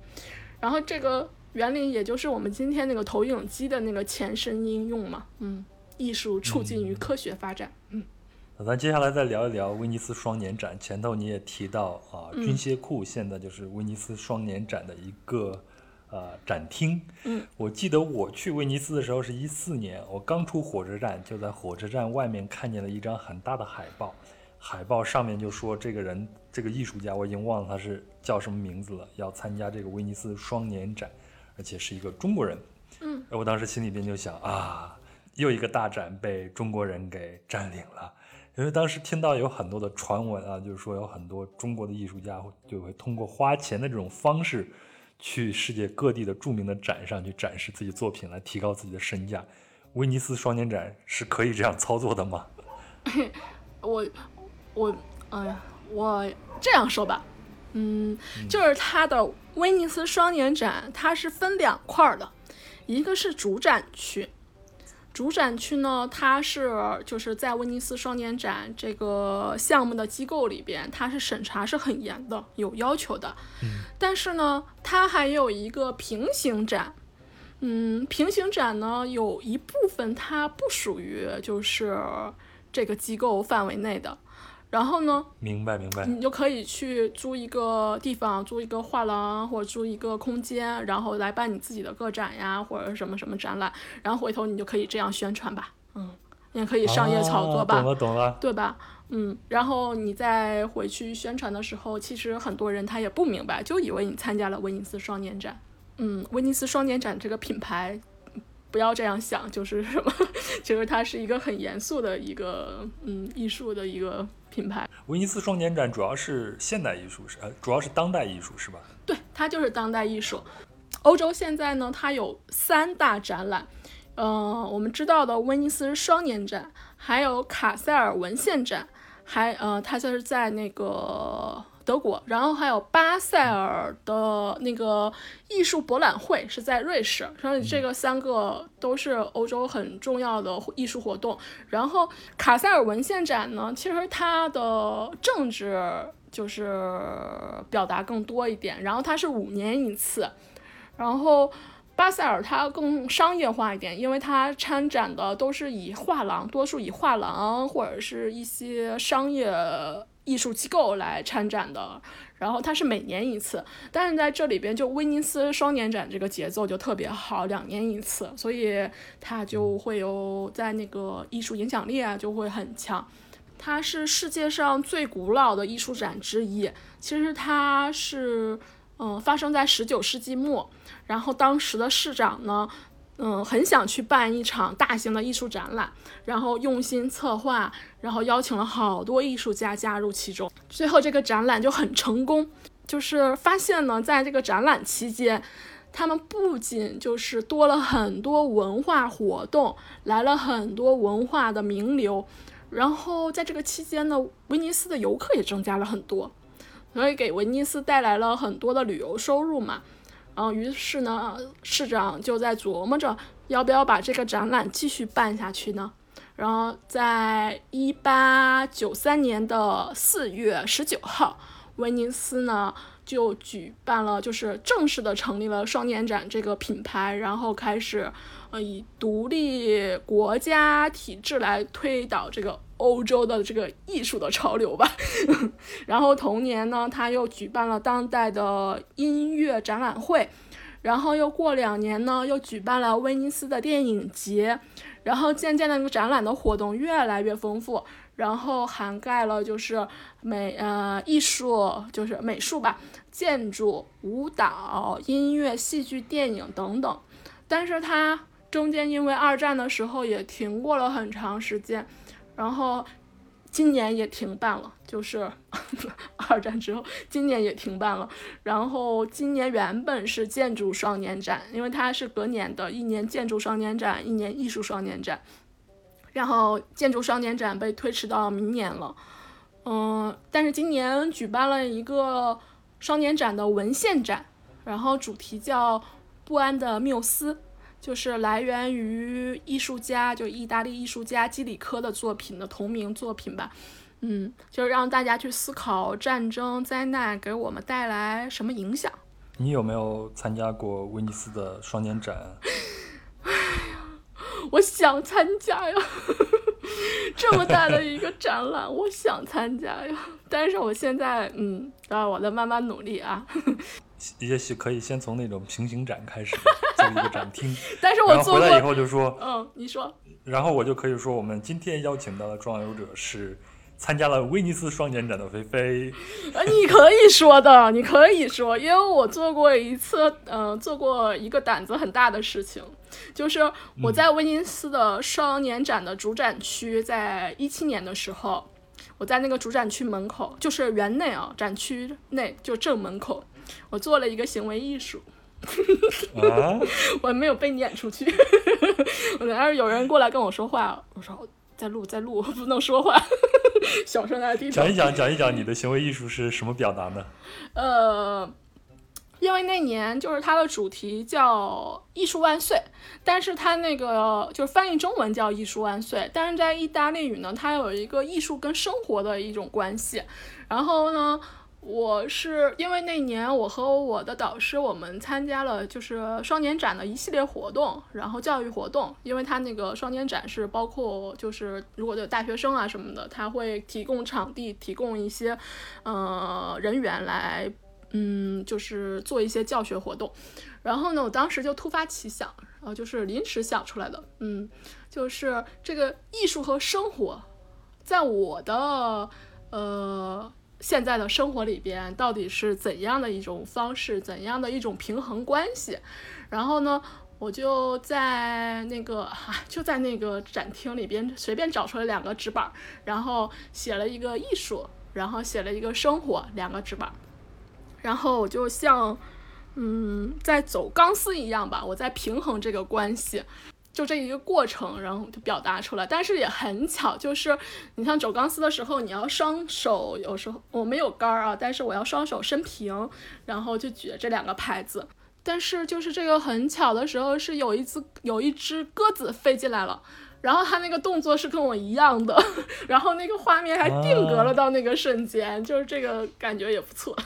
然后这个原理也就是我们今天那个投影机的那个前身应用嘛。嗯，艺术促进于科学发展。嗯，咱接下来再聊一聊威尼斯双年展。前头你也提到啊，军械库现在就是威尼斯双年展的一个呃，展厅。嗯，我记得我去威尼斯的时候是一四年，我刚出火车站，就在火车站外面看见了一张很大的海报，海报上面就说这个人，这个艺术家，我已经忘了他是叫什么名字了，要参加这个威尼斯双年展，而且是一个中国人。嗯，我当时心里边就想啊，又一个大展被中国人给占领了。因为当时听到有很多的传闻啊，就是说有很多中国的艺术家就会通过花钱的这种方式去世界各地的著名的展上去展示自己作品来提高自己的身价。威尼斯双年展是可以这样操作的吗？我我哎呀、呃，我这样说吧，嗯，就是它的威尼斯双年展它是分两块的，一个是主展区。主展区呢，它是就是在威尼斯双年展这个项目的机构里边，它是审查是很严的，有要求的。嗯、但是呢，它还有一个平行展，嗯，平行展呢有一部分它不属于就是这个机构范围内的。然后呢，明白明白，你就可以去租一个地方，租一个画廊或者租一个空间，然后来办你自己的个展呀，或者什么什么展览，然后回头你就可以这样宣传吧，嗯，也可以商业炒作吧，啊、懂了懂了，对吧？嗯，然后你再回去宣传的时候，其实很多人他也不明白，就以为你参加了威尼斯双年展，嗯，威尼斯双年展这个品牌。不要这样想，就是什么，就是它是一个很严肃的一个嗯艺术的一个品牌。威尼斯双年展主要是现代艺术，呃，主要是当代艺术是吧？对，它就是当代艺术。欧洲现在呢，它有三大展览，呃，我们知道的威尼斯双年展，还有卡塞尔文献展，还呃，它就是在那个德国，然后还有巴塞尔的那个艺术博览会是在瑞士，所以这个三个都是欧洲很重要的艺术活动。然后卡塞尔文献展呢，其实它的政治就是表达更多一点，然后它是五年一次，然后巴塞尔它更商业化一点，因为它参展的都是以画廊，多数以画廊或者是一些商业艺术机构来参展的，然后它是每年一次，但是在这里边就威尼斯双年展这个节奏就特别好，两年一次，所以它就会有在那个艺术影响力啊就会很强。它是世界上最古老的艺术展之一，其实它是嗯、呃、发生在十九世纪末，然后当时的市长呢嗯，很想去办一场大型的艺术展览，然后用心策划，然后邀请了好多艺术家加入其中，最后这个展览就很成功。就是发现呢，在这个展览期间，他们不仅就是多了很多文化活动，来了很多文化的名流，然后在这个期间呢，威尼斯的游客也增加了很多，所以给威尼斯带来了很多的旅游收入嘛。然后于是呢，市长就在琢磨着要不要把这个展览继续办下去呢。然后在一八九三年的四月十九号，威尼斯呢就举办了，就是正式的成立了双年展这个品牌，然后开始呃以独立国家体制来推导这个欧洲的这个艺术的潮流吧。然后同年呢，他又举办了当代的音乐展览会，然后又过两年呢，又举办了威尼斯的电影节，然后渐渐的那个展览的活动越来越丰富，然后涵盖了就是美呃艺术，就是美术吧，建筑、舞蹈、音乐、戏剧、电影等等。但是它中间因为二战的时候也停过了很长时间，然后今年也停办了，就是二战之后今年也停办了。然后今年原本是建筑双年展，因为它是隔年的，一年建筑双年展，一年艺术双年展，然后建筑双年展被推迟到明年了。嗯，但是今年举办了一个双年展的文献展，然后主题叫不安的缪斯，就是来源于艺术家，就意大利艺术家基里科的作品的同名作品吧。嗯，就是让大家去思考战争灾难给我们带来什么影响。你有没有参加过威尼斯的双年展？哎呀，我想参加呀这么大的一个展览我想参加呀，但是我现在嗯啊，我在慢慢努力啊也许可以先从那种平行展开始做一个展厅但是我做过，然后回来以后就说嗯，你说，然后我就可以说我们今天邀请到的壮游者是参加了威尼斯双年展的菲菲你可以说的你可以说，因为我做过一次嗯、呃，做过一个胆子很大的事情，就是我在威尼斯的少年展的主展区，在一七年的时候，我在那个主展区门口，就是园内啊，展区内就正门口，我做了一个行为艺术。啊、我没有被撵出去，但是有人过来跟我说话，我说在录在录，不能说话，小声在低头。讲一讲讲一讲你的行为艺术是什么表达呢？呃，因为那年就是它的主题叫“艺术万岁”，但是它那个就是翻译中文叫“艺术万岁”，但是在意大利语呢，它有一个艺术跟生活的一种关系。然后呢？我是因为那年我和我的导师我们参加了就是双年展的一系列活动，然后教育活动，因为他那个双年展是包括就是如果有大学生啊什么的，他会提供场地，提供一些呃人员来嗯就是做一些教学活动。然后呢我当时就突发奇想，然后就是临时想出来的，嗯就是这个艺术和生活在我的呃现在的生活里边到底是怎样的一种方式，怎样的一种平衡关系。然后呢我就在那个、啊、就在那个展厅里边随便找出来两个纸板，然后写了一个艺术，然后写了一个生活，两个纸板。然后我就像嗯在走钢丝一样吧，我在平衡这个关系，就这一个过程，然后就表达出来。但是也很巧，就是你像走钢丝的时候，你要双手，有时候我没有杆啊，但是我要双手伸平，然后就举着这两个牌子。但是就是这个很巧的时候，是有一只有一只鸽子飞进来了，然后它那个动作是跟我一样的，然后那个画面还定格了到那个瞬间，就是这个感觉也不错。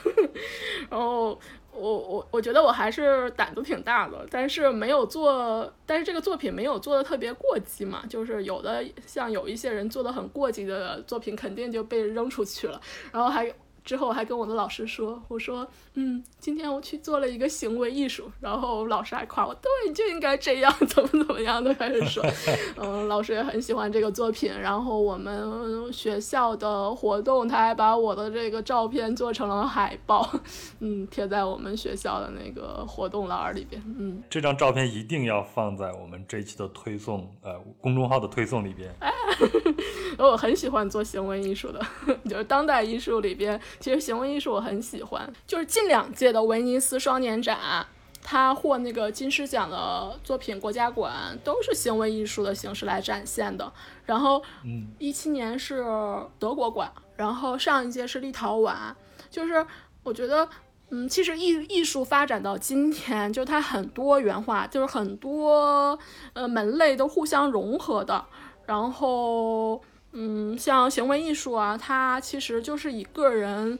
然后。我我我觉得我还是胆子挺大的，但是没有做，但是这个作品没有做的特别过激嘛，就是有的像有一些人做的很过激的作品，肯定就被扔出去了。然后还之后还跟我的老师说，我说嗯，今天我去做了一个行为艺术，然后老师还夸我，对，就应该这样，怎么怎么样的开始说，嗯，老师也很喜欢这个作品。然后我们学校的活动，他还把我的这个照片做成了海报，嗯，贴在我们学校的那个活动栏里边，嗯，这张照片一定要放在我们这一期的推送，呃，公众号的推送里边。哎我很喜欢做行为艺术的，就是当代艺术里边，其实行为艺术我很喜欢。就是近两届的威尼斯双年展，它获那个金狮奖的作品国家馆都是行为艺术的形式来展现的。然后一七年是德国馆，然后上一届是立陶宛。就是我觉得嗯，其实艺艺术发展到今天，就它很多元化，就是很多呃门类都互相融合的。然后嗯，像行为艺术啊，它其实就是以个人，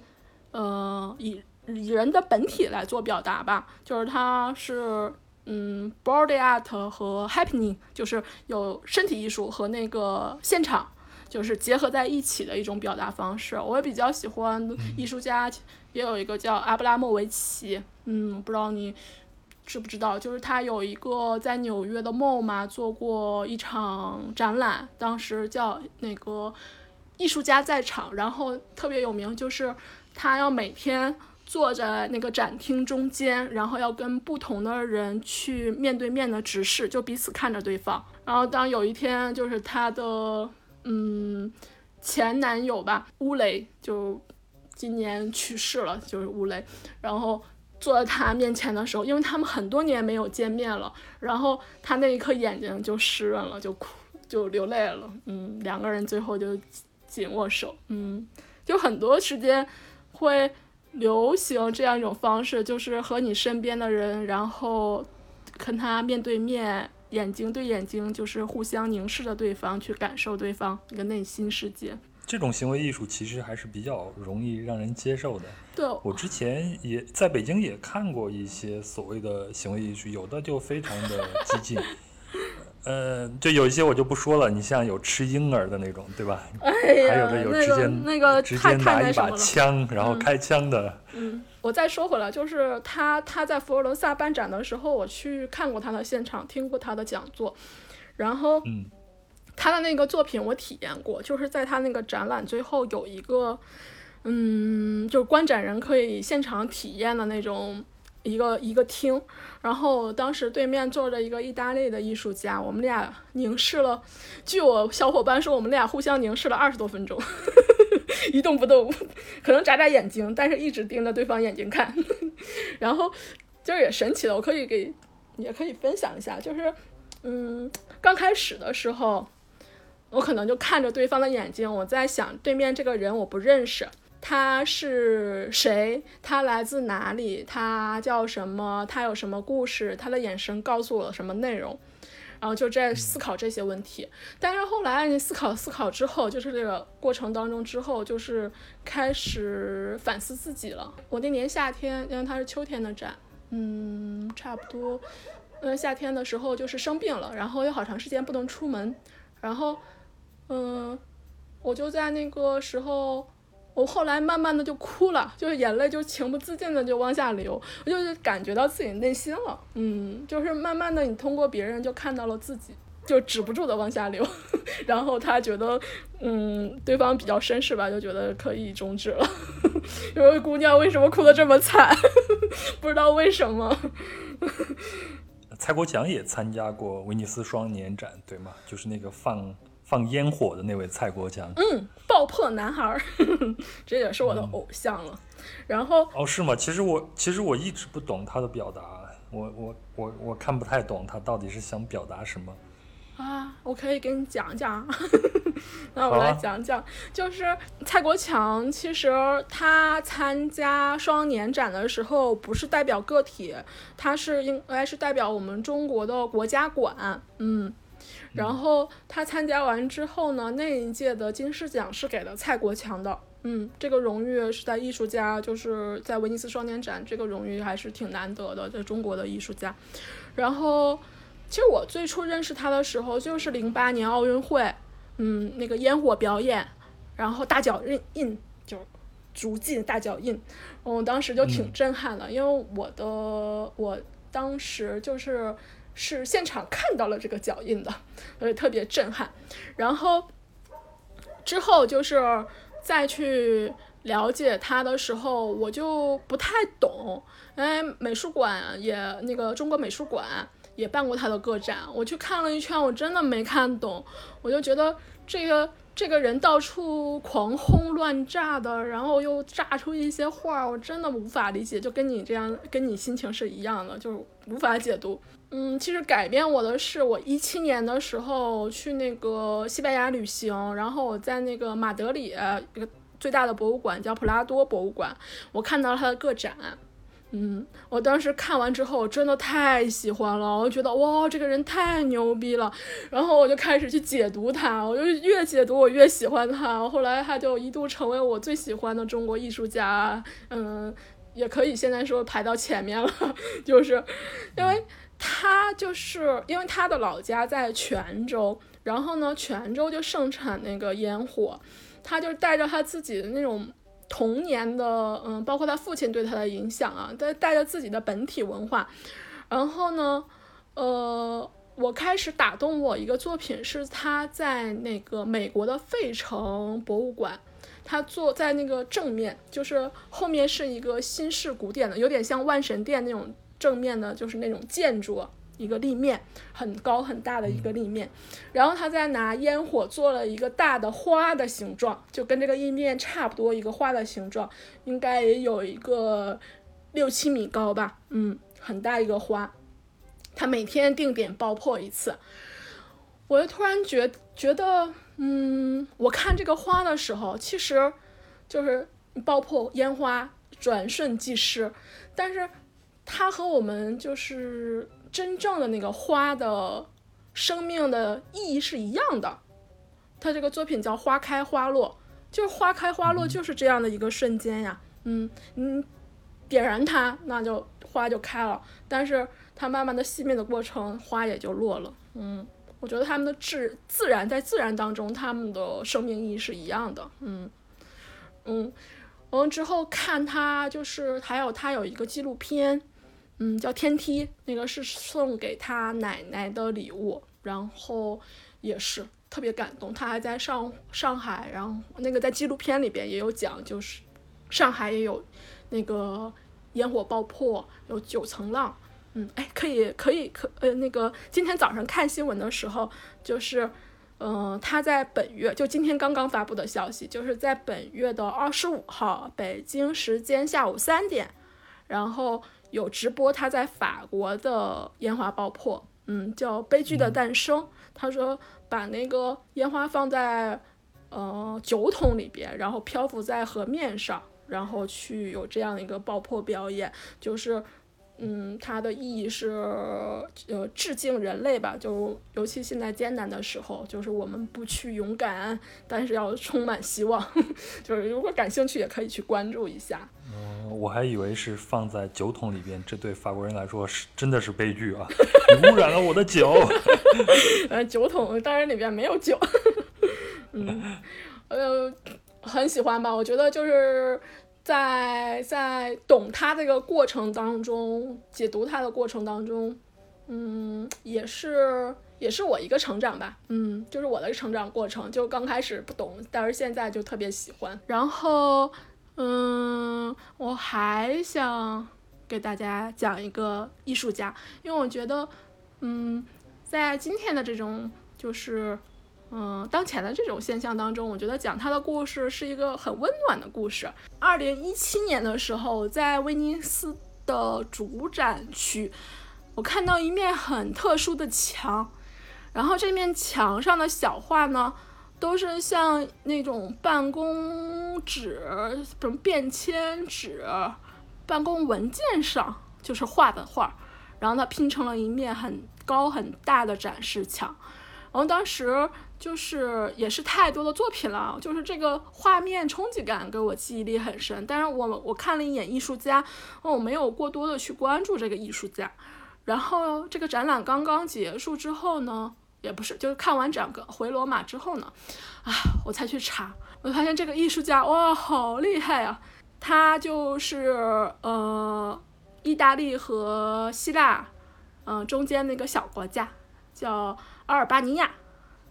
呃，以以人的本体来做表达吧，就是它是嗯 ，body art 和 happening， 就是有身体艺术和那个现场，就是结合在一起的一种表达方式。我也比较喜欢艺术家，也有一个叫阿布拉莫维奇，嗯，不知道你知不知道，就是他有一个在纽约的 mall 嘛，做过一场展览，当时叫那个艺术家在场，然后特别有名，就是他要每天坐在那个展厅中间，然后要跟不同的人去面对面的直视，就彼此看着对方。然后当有一天就是他的嗯前男友吧，乌雷，就今年去世了，就是乌雷，然后坐在他面前的时候，因为他们很多年没有见面了，然后他那一刻眼睛就湿润了，就哭，就流泪了。嗯，两个人最后就紧握手。嗯，就很多时间会流行这样一种方式，就是和你身边的人，然后跟他面对面，眼睛对眼睛，就是互相凝视着对方，去感受对方一个内心世界。这种行为艺术其实还是比较容易让人接受的。对，我之前也在北京也看过一些所谓的行为艺术，有的就非常的激进，呃，就有一些我就不说了。你像有吃婴儿的那种，对吧？哎呀，还有的有直接、那个那个、直接拿一把枪，然后开枪的。嗯。嗯我再说回来，就是他他在佛罗伦萨办展的时候，我去看过他的现场，听过他的讲座，然后嗯。他的那个作品我体验过，就是在他那个展览最后有一个嗯就是观展人可以现场体验的那种一个一个厅，然后当时对面坐着一个意大利的艺术家，我们俩凝视了，据我小伙伴说，我们俩互相凝视了二十多分钟，一动不动，可能眨眨眼睛，但是一直盯着对方眼睛看。然后就也神奇了，我可以给也可以分享一下，就是嗯，刚开始的时候，我可能就看着对方的眼睛，我在想对面这个人我不认识。他是谁？他来自哪里？他叫什么？他有什么故事？他的眼神告诉我什么内容？然后就在思考这些问题。但是后来你思考思考之后，就是这个过程当中之后，就是开始反思自己了。我那年夏天，因为它是秋天的展，嗯，差不多，呃，夏天的时候就是生病了，然后有好长时间不能出门，然后，嗯、呃，我就在那个时候。我后来慢慢的就哭了，就是眼泪就情不自禁的就往下流，我就是感觉到自己内心了，嗯，就是慢慢的你通过别人就看到了自己，就止不住的往下流，然后他觉得，嗯，对方比较绅士吧，就觉得可以终止了，因为姑娘为什么哭得这么惨，不知道为什么。蔡国强也参加过威尼斯双年展，对吗？就是那个放。放烟火的那位蔡国强，嗯，爆破男孩，呵呵，这也是我的偶像了。嗯、然后哦，是吗？其实我其实我一直不懂他的表达，我我我我看不太懂他到底是想表达什么啊。我可以给你讲讲，那我来讲讲，啊、就是蔡国强，其实他参加双年展的时候，不是代表个体，他是应该是代表我们中国的国家馆，嗯。然后他参加完之后呢，那一届的金狮奖是给了蔡国强的，嗯，这个荣誉是在艺术家，就是在威尼斯双年展，这个荣誉还是挺难得的，在中国的艺术家。然后，其实我最初认识他的时候，就是零八年奥运会，嗯，那个烟火表演，然后大脚印就。足迹大脚印，我当时就挺震撼的，嗯、因为我的我当时就是。是现场看到了这个脚印的，所以特别震撼。然后之后就是再去了解他的时候，我就不太懂。哎，美术馆也那个中国美术馆也办过他的个展，我去看了一圈，我真的没看懂。我就觉得这个这个人到处狂轰乱炸的，然后又炸出一些画，我真的无法理解，就跟你这样，跟你心情是一样的，就是无法解读。嗯，其实改变我的是，我一七年的时候去那个西班牙旅行，然后我在那个马德里一个最大的博物馆叫普拉多博物馆，我看到了他的个展。嗯，我当时看完之后，我真的太喜欢了，我觉得哇，这个人太牛逼了。然后我就开始去解读他，我就越解读我越喜欢他。后来他就一度成为我最喜欢的中国艺术家，嗯，也可以现在说排到前面了，就是因为他就是因为他的老家在泉州，然后呢，泉州就盛产那个烟火，他就带着他自己的那种。童年的嗯，包括他父亲对他的影响啊，带带着自己的本体文化。然后呢，呃，我开始打动我一个作品是他在那个美国的费城博物馆，他坐在那个正面，就是后面是一个新式古典的，有点像万神殿那种正面的，就是那种建筑一个立面，很高很大的一个立面。然后他再拿烟火做了一个大的花的形状，就跟这个立面差不多，一个花的形状，应该也有一个六七米高吧，嗯，很大一个花。他每天定点爆破一次，我就突然觉觉得，嗯，我看这个花的时候，其实就是爆破烟花转瞬即逝，但是它和我们就是。真正的那个花的生命的意义是一样的，它这个作品叫花开花落，就是花开花落就是这样的一个瞬间呀，嗯嗯，点燃它，那就花就开了，但是它慢慢的熄灭的过程，花也就落了，嗯，我觉得它们的自自然在自然当中，它们的生命意义是一样的，嗯嗯，我们之后看它就是还有它有一个纪录片。嗯，叫天梯，那个是送给他奶奶的礼物，然后也是特别感动。他还在上上海，然后那个在纪录片里边也有讲，就是上海也有那个烟火爆破，有九层浪。嗯，哎，可以可以可呃那个今天早上看新闻的时候，就是呃他在本月就今天刚刚发布的消息，就是在本月的二十五号北京时间下午三点，然后有直播他在法国的烟花爆破，嗯，叫《悲剧的诞生》。他说把那个烟花放在呃酒桶里边，然后漂浮在河面上，然后去有这样的一个爆破表演，就是。嗯，它的意义是呃致敬人类吧，就尤其现在艰难的时候，就是我们不去勇敢，但是要充满希望。就是如果感兴趣也可以去关注一下。嗯，我还以为是放在酒桶里边，这对法国人来说是真的是悲剧啊！你污染了我的酒。呃，酒桶当然里边没有酒。嗯，呃，很喜欢吧？我觉得就是。在在懂他这个过程当中，解读他的过程当中，嗯，也是也是我一个成长吧，嗯，就是我的成长过程，就刚开始不懂，但是现在就特别喜欢。然后，嗯，我还想给大家讲一个艺术家，因为我觉得，嗯，在今天的这种就是。嗯，当前的这种现象当中，我觉得讲他的故事是一个很温暖的故事。二零一七年的时候，在威尼斯的主展区，我看到一面很特殊的墙，然后这面墙上的小画呢，都是像那种办公纸、什么便签纸、办公文件上就是画的画，然后它拼成了一面很高很大的展示墙。然后当时就是也是太多的作品了，就是这个画面冲击感给我记忆力很深，但是我我看了一眼艺术家，我没有过多的去关注这个艺术家。然后这个展览刚刚结束之后呢，也不是就是看完展回罗马之后呢，啊，我才去查，我发现这个艺术家哇好厉害啊，他就是呃意大利和希腊嗯、呃、中间那个小国家叫阿尔巴尼亚，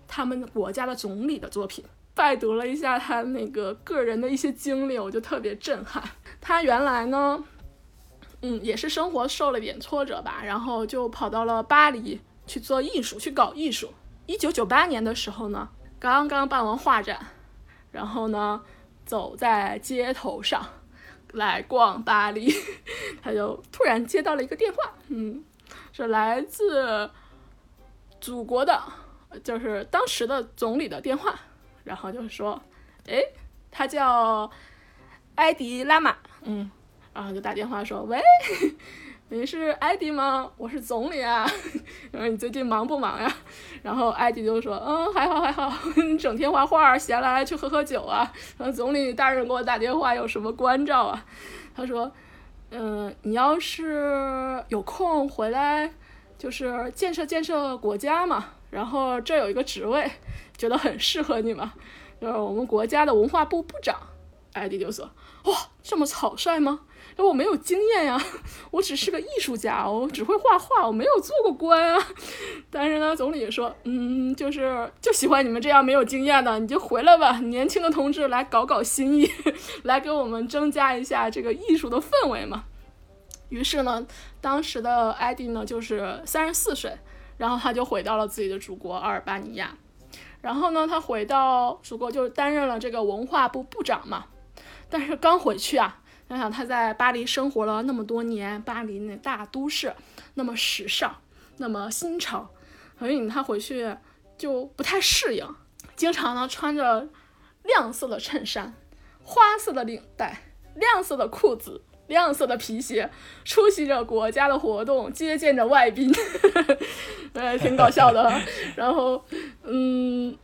他们国家的总理的作品，拜读了一下他那个个人的一些经历，我就特别震撼。他原来呢，嗯，也是生活受了点挫折吧，然后就跑到了巴黎去做艺术，去搞艺术。一九九八年的时候呢，刚刚办完画展，然后呢，走在街头上来逛巴黎，他就突然接到了一个电话，嗯，是来自。祖国的就是当时的总理的电话，然后就说诶他叫埃迪拉玛，嗯，然后就打电话说喂你是埃迪吗？我是总理啊，然后你最近忙不忙呀？然后埃迪就说嗯还好还好，你整天画画闲来去喝喝酒啊，然后总理大人给我打电话有什么关照啊？他说嗯你要是有空回来就是建设建设国家嘛，然后这有一个职位觉得很适合你嘛，就是我们国家的文化部部长。艾迪就说哇这么草率吗？我没有经验呀，我只是个艺术家，我只会画画，我没有做过官啊。但是呢总理说嗯就是就喜欢你们这样没有经验的，你就回来吧，年轻的同志来搞搞新意，来给我们增加一下这个艺术的氛围嘛。于是呢当时的艾迪呢就是三十四岁，然后他就回到了自己的祖国阿尔巴尼亚，然后呢他回到祖国就担任了这个文化部部长嘛。但是刚回去啊，想想他在巴黎生活了那么多年，巴黎那大都市那么时尚那么新潮，所以他回去就不太适应，经常呢穿着亮色的衬衫、花色的领带、亮色的裤子、亮色的皮鞋，出席着国家的活动，接见着外宾，呃，挺搞笑的。然后，嗯，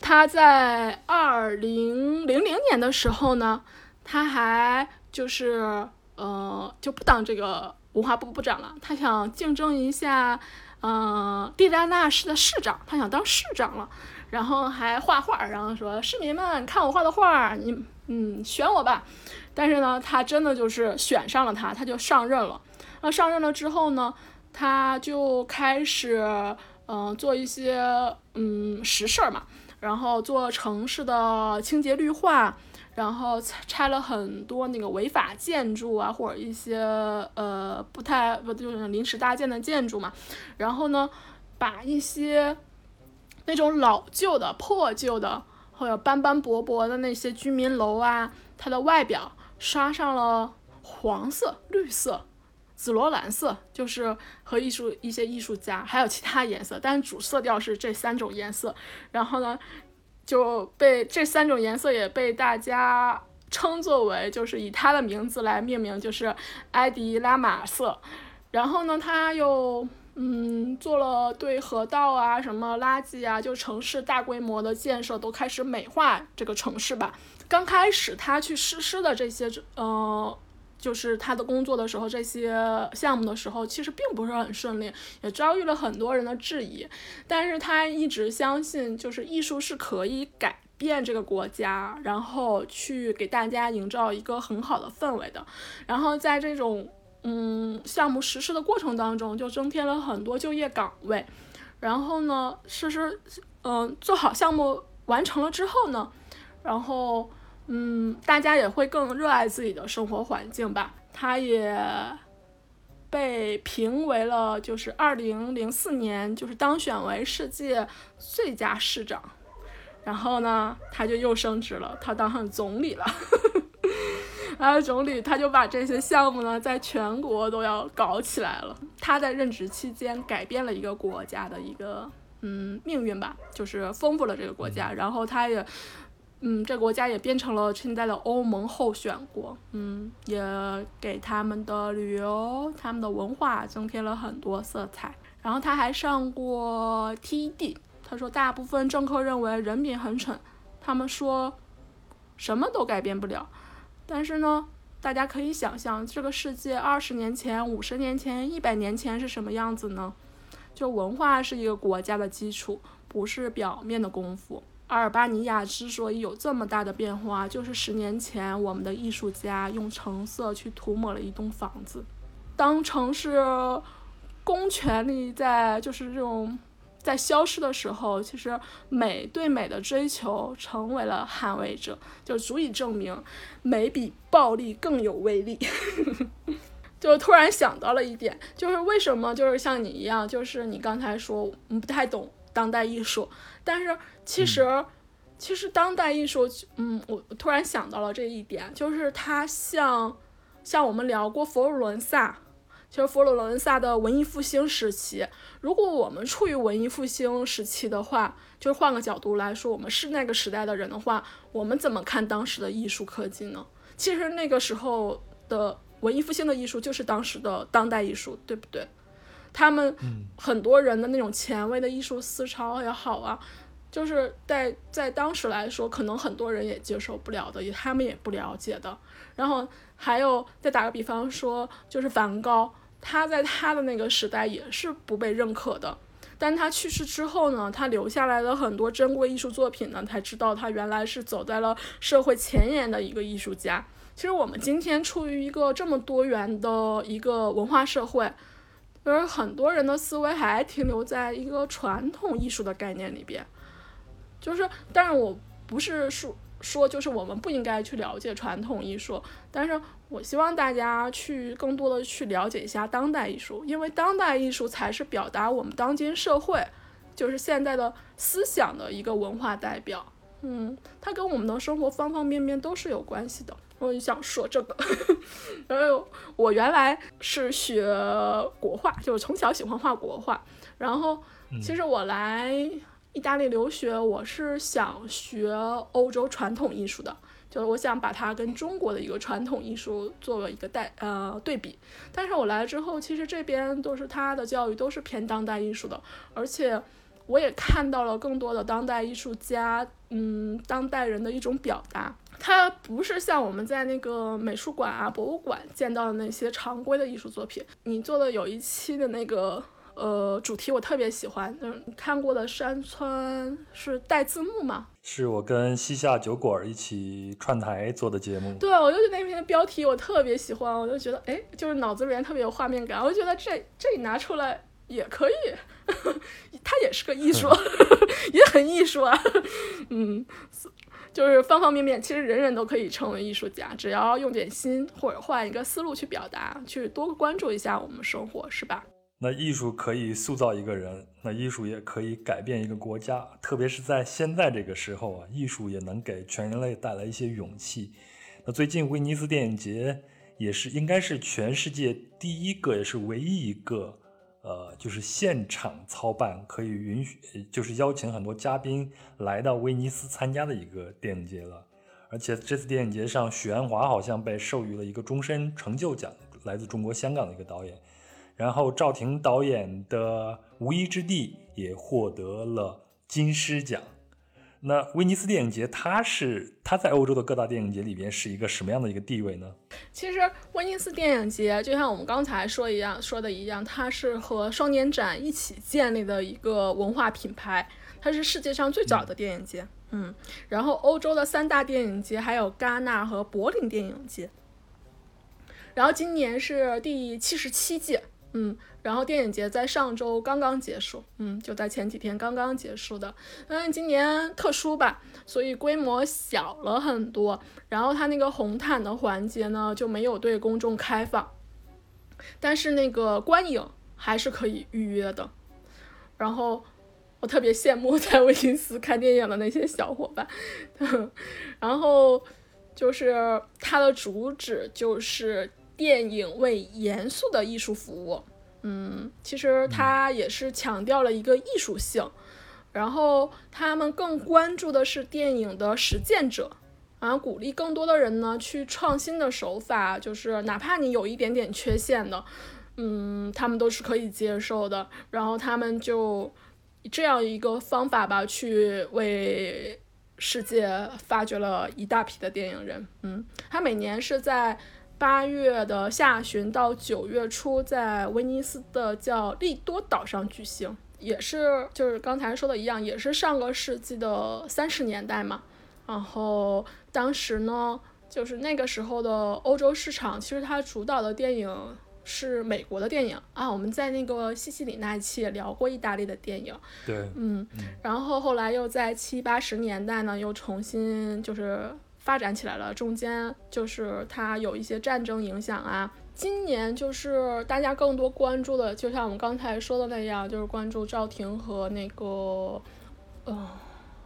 他在二零零零年的时候呢，他还就是呃就不当这个文化部部长了，他想竞争一下，呃，蒂拉纳市的市长，他想当市长了。然后还画画，然后说市民们看我画的画，你嗯选我吧。但是呢他真的就是选上了，他他就上任了。然后上任了之后呢，他就开始嗯、呃、做一些嗯实事嘛，然后做城市的清洁绿化，然后拆了很多那个违法建筑啊，或者一些呃不太不就是临时搭建的建筑嘛，然后呢把一些那种老旧的破旧的或者斑斑驳驳的那些居民楼啊，它的外表刷上了黄色、绿色、紫罗兰色，就是和艺术一些艺术家还有其他颜色，但主色调是这三种颜色。然后呢就被这三种颜色也被大家称作为就是以它的名字来命名，就是埃迪拉玛色。然后呢它又嗯做了对河道啊什么垃圾啊，就城市大规模的建设都开始美化这个城市吧。刚开始他去实施的这些呃就是他的工作的时候，这些项目的时候其实并不是很顺利，也遭遇了很多人的质疑，但是他一直相信就是艺术是可以改变这个国家，然后去给大家营造一个很好的氛围的。然后在这种嗯项目实施的过程当中就增添了很多就业岗位。然后呢实施嗯做好项目完成了之后呢，然后嗯，大家也会更热爱自己的生活环境吧。它也被评为了就是二零零四年就是当选为世界最佳市长，然后呢他就又升职了，他当上总理了然后总理他就把这些项目呢在全国都要搞起来了。他在任职期间改变了一个国家的一个嗯命运吧，就是丰富了这个国家，然后他也嗯，这国家也变成了现在的欧盟候选国，嗯，也给他们的旅游、他们的文化增添了很多色彩。然后他还上过 T E D， 他说大部分政客认为人民很蠢，他们说什么都改变不了，但是呢，大家可以想象这个世界二十年前、五十年前、一百年前是什么样子呢？就文化是一个国家的基础，不是表面的功夫。阿尔巴尼亚之所以有这么大的变化，就是十年前我们的艺术家用橙色去涂抹了一栋房子。当城市公权力在就是这种在消失的时候，其实美对美的追求成为了捍卫者，就足以证明美比暴力更有威力就突然想到了一点，就是为什么就是像你一样，就是你刚才说不太懂当代艺术，但是其实、嗯、其实当代艺术嗯，我突然想到了这一点，就是它像像我们聊过佛罗伦萨，其实佛罗伦萨的文艺复兴时期，如果我们处于文艺复兴时期的话，就换个角度来说，我们是那个时代的人的话，我们怎么看当时的艺术科技呢？其实那个时候的文艺复兴的艺术就是当时的当代艺术，对不对？他们很多人的那种前卫的艺术思潮也好啊，就是在在当时来说可能很多人也接受不了的，也他们也不了解的。然后还有再打个比方说，就是梵高，他在他的那个时代也是不被认可的，但他去世之后呢，他留下来的很多珍贵艺术作品呢，才知道他原来是走在了社会前沿的一个艺术家。其实我们今天处于一个这么多元的一个文化社会，而很多人的思维还停留在一个传统艺术的概念里边，就是当然我不是说说就是我们不应该去了解传统艺术，但是我希望大家去更多的去了解一下当代艺术，因为当代艺术才是表达我们当今社会就是现在的思想的一个文化代表。嗯，它跟我们的生活方方面面都是有关系的。我想说这个然后我原来是学国画，就是从小喜欢画国画，然后其实我来意大利留学，我是想学欧洲传统艺术的，就是我想把它跟中国的一个传统艺术作为一个代呃对比。但是我来之后其实这边都是它的教育都是偏当代艺术的，而且我也看到了更多的当代艺术家嗯，当代人的一种表达，它不是像我们在那个美术馆啊博物馆见到的那些常规的艺术作品。你做的有一期的那个呃主题我特别喜欢，嗯，看过的山村是带字幕吗？是我跟西夏酒馆一起串台做的节目。对，我就觉得那篇标题我特别喜欢，我就觉得哎，就是脑子里面特别有画面感，我就觉得这这拿出来也可以它也是个艺术也很艺术啊嗯，就是方方面面，其实人人都可以成为艺术家，只要用点心或者换一个思路去表达，去多关注一下我们生活，是吧？那艺术可以塑造一个人，那艺术也可以改变一个国家，特别是在现在这个时候啊，艺术也能给全人类带来一些勇气。那最近威尼斯电影节也是应该是全世界第一个也是唯一一个呃，就是现场操办，可以允许就是邀请很多嘉宾来到威尼斯参加的一个电影节了。而且这次电影节上许鞍华好像被授予了一个终身成就奖，来自中国香港的一个导演，然后赵婷导演的无依之地也获得了金狮奖。那威尼斯电影节它是它在欧洲的各大电影节里边是一个什么样的一个地位呢？其实威尼斯电影节就像我们刚才说一样说的一样，它是和双年展一起建立的一个文化品牌，它是世界上最早的电影节。 嗯, 嗯，然后欧洲的三大电影节还有戛纳和柏林电影节，然后今年是第七十七届。嗯，然后电影节在上周刚刚结束，嗯，就在前几天刚刚结束的。嗯，今年特殊吧，所以规模小了很多，然后它那个红毯的环节呢就没有对公众开放，但是那个观影还是可以预约的。然后我特别羡慕在威尼斯看电影的那些小伙伴，然后就是它的主旨就是电影为严肃的艺术服务。嗯，其实它也是强调了一个艺术性，然后他们更关注的是电影的实践者，然后鼓励更多的人呢去创新的手法，就是哪怕你有一点点缺陷的，嗯，他们都是可以接受的。然后他们就这样一个方法吧，去为世界发掘了一大批的电影人。嗯，他每年是在八月的下旬到九月初在威尼斯的叫利多岛上举行，也是就是刚才说的一样，也是上个世纪的三十年代嘛。然后当时呢就是那个时候的欧洲市场，其实它主导的电影是美国的电影啊，我们在那个西西里那一期也聊过意大利的电影。对，嗯，然后后来又在七八十年代呢又重新就是发展起来了，中间就是它有一些战争影响啊。今年就是大家更多关注的，就像我们刚才说的那样，就是关注赵婷和那个呃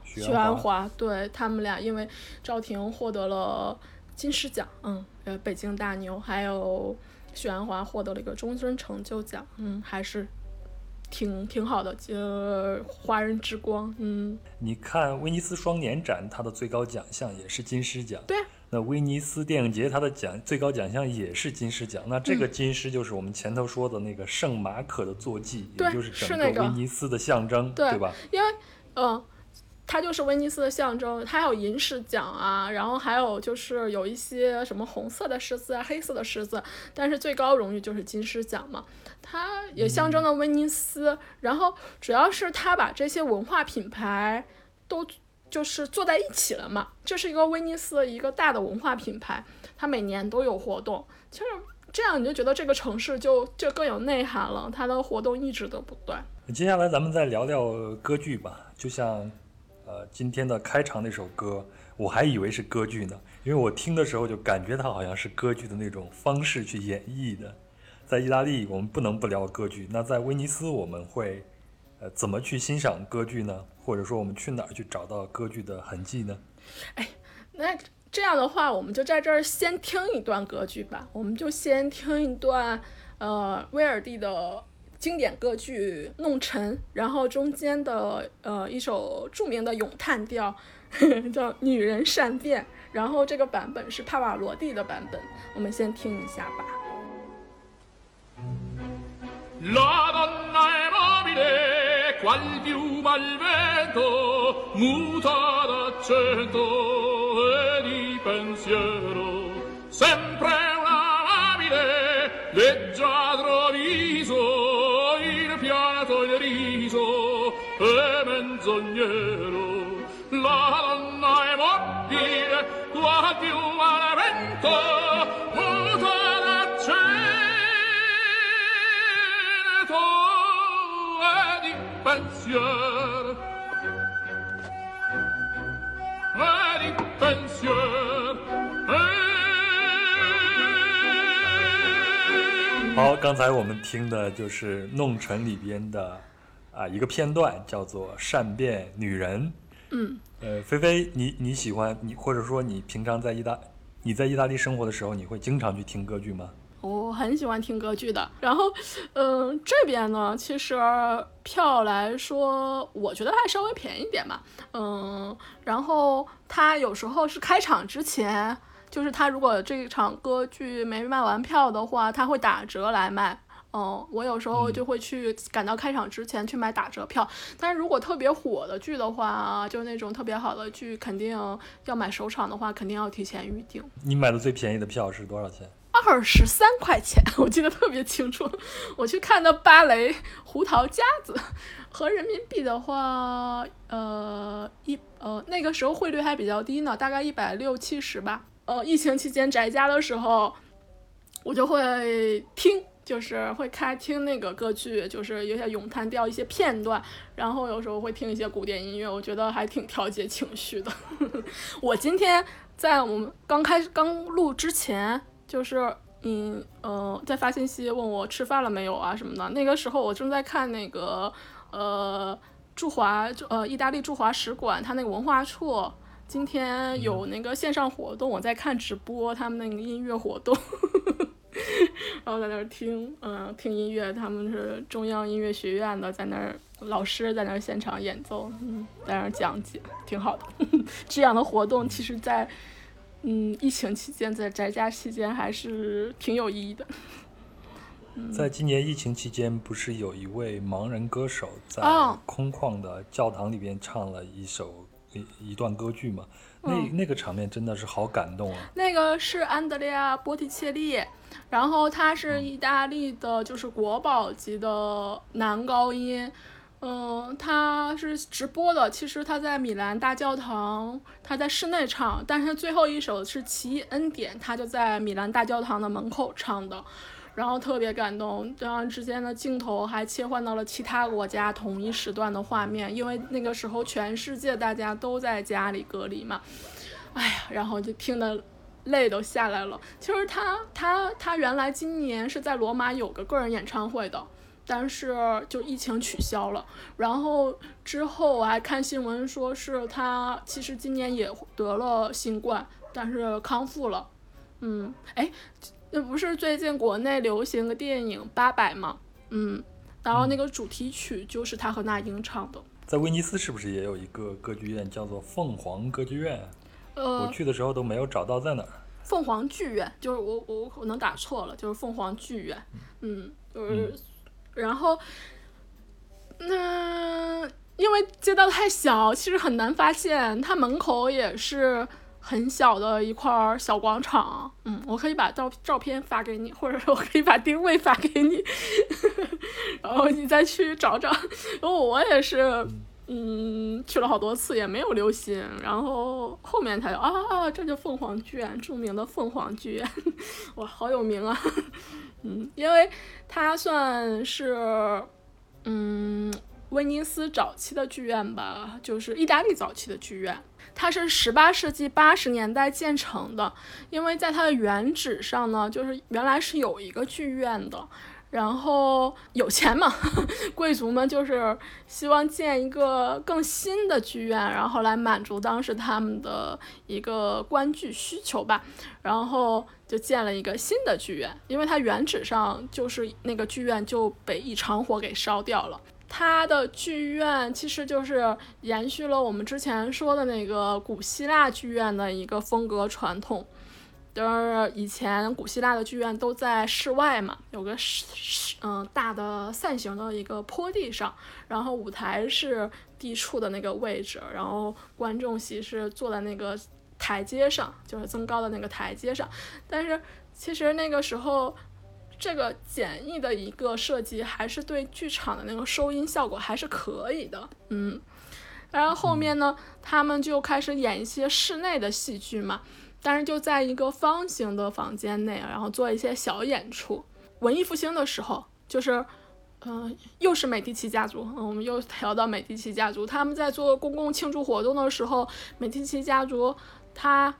许鞍华，对，他们俩，因为赵婷获得了金狮奖，嗯，呃，北京大牛，还有许鞍华获得了一个终身成就奖，嗯，还是挺挺好的，呃，华人之光。嗯，你看威尼斯双年展，它的最高奖项也是金狮奖。对。那威尼斯电影节，它的奖最高奖项也是金狮奖。那这个金狮就是我们前头说的那个圣马可的坐骑，嗯、也就是整个威尼斯的象征，对，那个、对吧？因为，嗯、呃，它就是威尼斯的象征。它还有银狮奖啊，然后还有就是有一些什么红色的狮子啊、黑色的狮子，但是最高荣誉就是金狮奖嘛。它也象征了威尼斯，嗯、然后主要是它把这些文化品牌都就是做在一起了嘛，这是一个威尼斯一个大的文化品牌，它每年都有活动，其实这样你就觉得这个城市就就更有内涵了，它的活动一直都不断。接下来咱们再聊聊歌剧吧，就像呃今天的开场那首歌，我还以为是歌剧呢，因为我听的时候就感觉它好像是歌剧的那种方式去演绎的。在意大利我们不能不聊歌剧，那在威尼斯我们会呃怎么去欣赏歌剧呢？或者说我们去哪儿去找到歌剧的痕迹呢？哎，那这样的话我们就在这儿先听一段歌剧吧，我们就先听一段呃威尔第的经典歌剧弄臣，然后中间的呃一首著名的咏叹调呵呵叫女人善变，然后这个版本是帕瓦罗蒂的版本，我们先听一下吧。La donna è mobile, qual piuma al vento, muta d'accento e di pensiero, sempre una amabile, leggiadro viso, il pianto e il riso, e menzognero. La donna è mobile, qual piuma al vento, muta d'accento,pensier, ready 好，刚才我们听的就是弄臣里边的啊一个片段，叫做善变女人。嗯，呃，菲菲，你你喜欢你或者说你平常在意大你在意大利生活的时候，你会经常去听歌剧吗？我很喜欢听歌剧的，然后嗯、呃，这边呢其实票来说我觉得还稍微便宜一点吧，嗯，然后它有时候是开场之前，就是它如果这场歌剧没卖完票的话，它会打折来卖。嗯，我有时候就会去赶到开场之前去买打折票，但是如果特别火的剧的话，就那种特别好的剧，肯定要买首场的话，肯定要提前预定。你买的最便宜的票是多少钱？二十三块钱，我记得特别清楚。我去看的芭蕾《胡桃夹子》，和人民币的话，呃一呃那个时候汇率还比较低呢，大概一百六七十吧。呃，疫情期间宅家的时候，我就会听。就是会开听那个歌剧，就是有些咏叹调一些片段，然后有时候会听一些古典音乐，我觉得还挺调节情绪的。我今天在我们刚开刚录之前，就是嗯呃在发信息问我吃饭了没有啊什么的，那个时候我正在看那个呃驻华呃意大利驻华使馆它那个文化处今天有那个线上活动，我在看直播他们那个音乐活动。然后在那儿听嗯、呃、听音乐，他们是中央音乐学院的，在那儿老师在那儿现场演奏，嗯，在那儿讲解，挺好的。这样的活动其实在嗯疫情期间，在宅家期间还是挺有意义的。嗯、在今年疫情期间，不是有一位盲人歌手在空旷的教堂里边唱了一首、哦、一, 一段歌剧嘛，那、嗯、那个场面真的是好感动啊。那个是安德烈亚·波提切利，然后他是意大利的，就是国宝级的男高音，嗯，他是直播的。其实他在米兰大教堂，他在室内唱，但是最后一首是《奇异恩典》，他就在米兰大教堂的门口唱的，然后特别感动。然后之间的镜头还切换到了其他国家同一时段的画面，因为那个时候全世界大家都在家里隔离嘛，哎呀，然后就听得泪都下来了。其实他他他原来今年是在罗马有个个人演唱会的，但是就疫情取消了。然后之后我还看新闻说是他其实今年也得了新冠，但是康复了。嗯，哎，那不是最近国内流行个电影《八佰》吗？嗯，然后那个主题曲就是他和那英唱的。在威尼斯是不是也有一个歌剧院叫做凤凰歌剧院？呃，我去的时候都没有找到在哪儿。凤凰剧院，就是我我可能打错了，就是凤凰剧院。嗯，就是，嗯、然后，那、呃、因为街道太小，其实很难发现。它门口也是很小的一块小广场。嗯，我可以把照照片发给你，或者我可以把定位发给你，然后你再去找找。因为我也是。嗯嗯，去了好多次也没有留心，然后后面才啊，这就凤凰剧院，著名的凤凰剧院，哇，好有名啊！嗯，因为它算是嗯威尼斯早期的剧院吧，就是意大利早期的剧院，它是十八世纪八十年代建成的。因为在它的原址上呢，就是原来是有一个剧院的。然后有钱嘛，贵族们就是希望建一个更新的剧院，然后来满足当时他们的一个观剧需求吧，然后就建了一个新的剧院。因为它原址上就是那个剧院就被一场火给烧掉了。它的剧院其实就是延续了我们之前说的那个古希腊剧院的一个风格传统，就是以前古希腊的剧院都在室外嘛，有个嗯、呃、大的扇形的一个坡地上，然后舞台是地处的那个位置，然后观众席是坐在那个台阶上，就是增高的那个台阶上。但是其实那个时候这个简易的一个设计还是对剧场的那个收音效果还是可以的。嗯，然后后面呢他们就开始演一些室内的戏剧嘛，但是就在一个方形的房间内，然后做一些小演出。文艺复兴的时候，就是，嗯、呃，又是美第奇家族，嗯，我们又聊到美第奇家族，他们在做公共庆祝活动的时候，美第奇家族他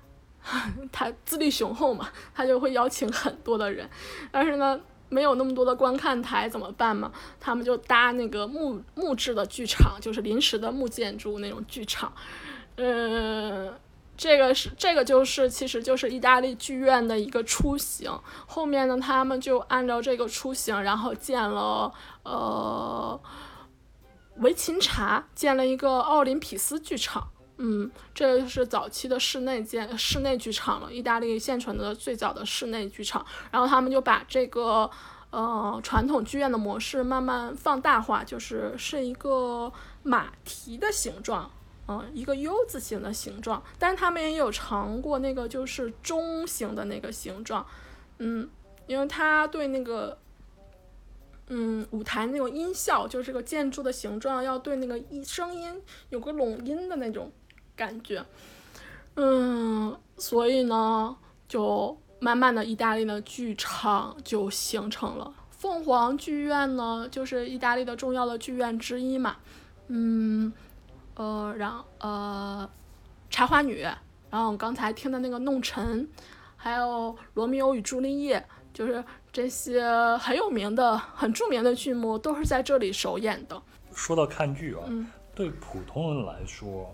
他自律雄厚嘛，他就会邀请很多的人，但是呢没有那么多的观看台怎么办嘛，他们就搭那个木木质的剧场，就是临时的木建筑那种剧场。呃这个是这个就是其实就是意大利剧院的一个雏形。后面呢他们就按照这个雏形，然后建了呃维琴察，建了一个奥林匹斯剧场。嗯，这是早期的室内建室内剧场了，意大利现存的最早的室内剧场。然后他们就把这个呃传统剧院的模式慢慢放大化，就是是一个马蹄的形状，嗯，一个 U 字形的形状，但是他们也有尝过那个就是中型的那个形状。嗯，因为他对那个嗯舞台那种音效，就是这个建筑的形状要对那个声音有个拢音的那种感觉。嗯，所以呢就慢慢的意大利的剧场就形成了。凤凰剧院呢就是意大利的重要的剧院之一嘛。嗯呃然后呃茶花女，然后我刚才听的那个弄臣，还有罗密欧与朱丽叶，就是这些很有名的很著名的剧目都是在这里首演的。说到看剧啊、嗯、对普通人来说，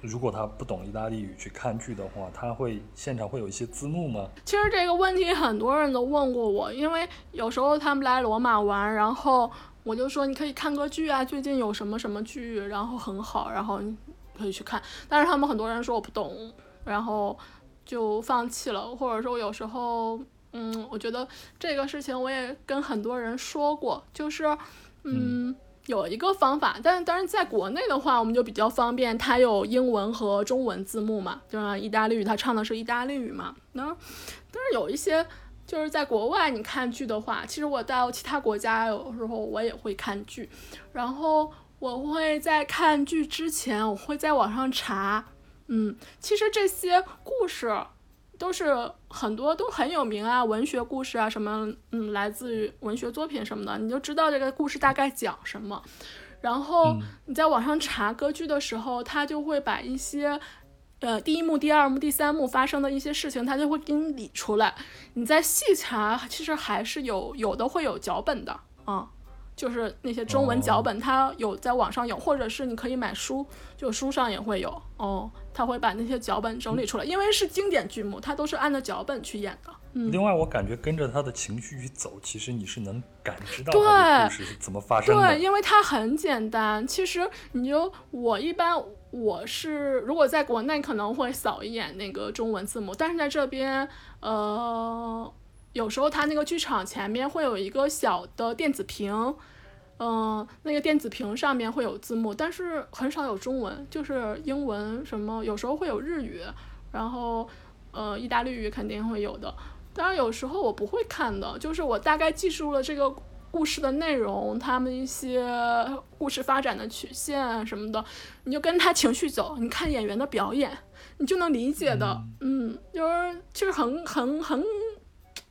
如果他不懂意大利语去看剧的话，他会现场会有一些字幕吗？其实这个问题很多人都问过我，因为有时候他们来罗马玩，然后我就说你可以看个剧啊，最近有什么什么剧然后很好，然后你可以去看，但是他们很多人说我不懂，然后就放弃了。或者说有时候嗯，我觉得这个事情我也跟很多人说过，就是嗯。嗯有一个方法，但是当然在国内的话我们就比较方便，它有英文和中文字幕嘛，就是意大利语它唱的是意大利语嘛。那但是有一些就是在国外你看剧的话，其实我到其他国家有时候我也会看剧，然后我会在看剧之前我会在网上查。嗯，其实这些故事都是很多都很有名啊，文学故事啊什么，嗯，来自于文学作品什么的，你就知道这个故事大概讲什么。然后你在网上查歌剧的时候，他就会把一些呃第一幕第二幕第三幕发生的一些事情他就会给你理出来，你在细查其实还是有有的会有脚本的啊、嗯，就是那些中文脚本它有在网上有，或者是你可以买书，就书上也会有哦，他会把那些脚本整理出来，因为是经典剧目它都是按照脚本去演的、嗯、另外我感觉跟着他的情绪去走，其实你是能感知到他的故事是怎么发生的。 对, 对，因为它很简单。其实你就我一般我是如果在国内可能会扫一眼那个中文字幕，但是在这边呃有时候它那个剧场前面会有一个小的电子屏，嗯、呃，那个电子屏上面会有字幕，但是很少有中文，就是英文什么，有时候会有日语，然后呃，意大利语肯定会有的。当然有时候我不会看的，就是我大概记住了这个故事的内容，他们一些故事发展的曲线什么的，你就跟他情绪走，你看演员的表演，你就能理解的。嗯，就是就是很很很。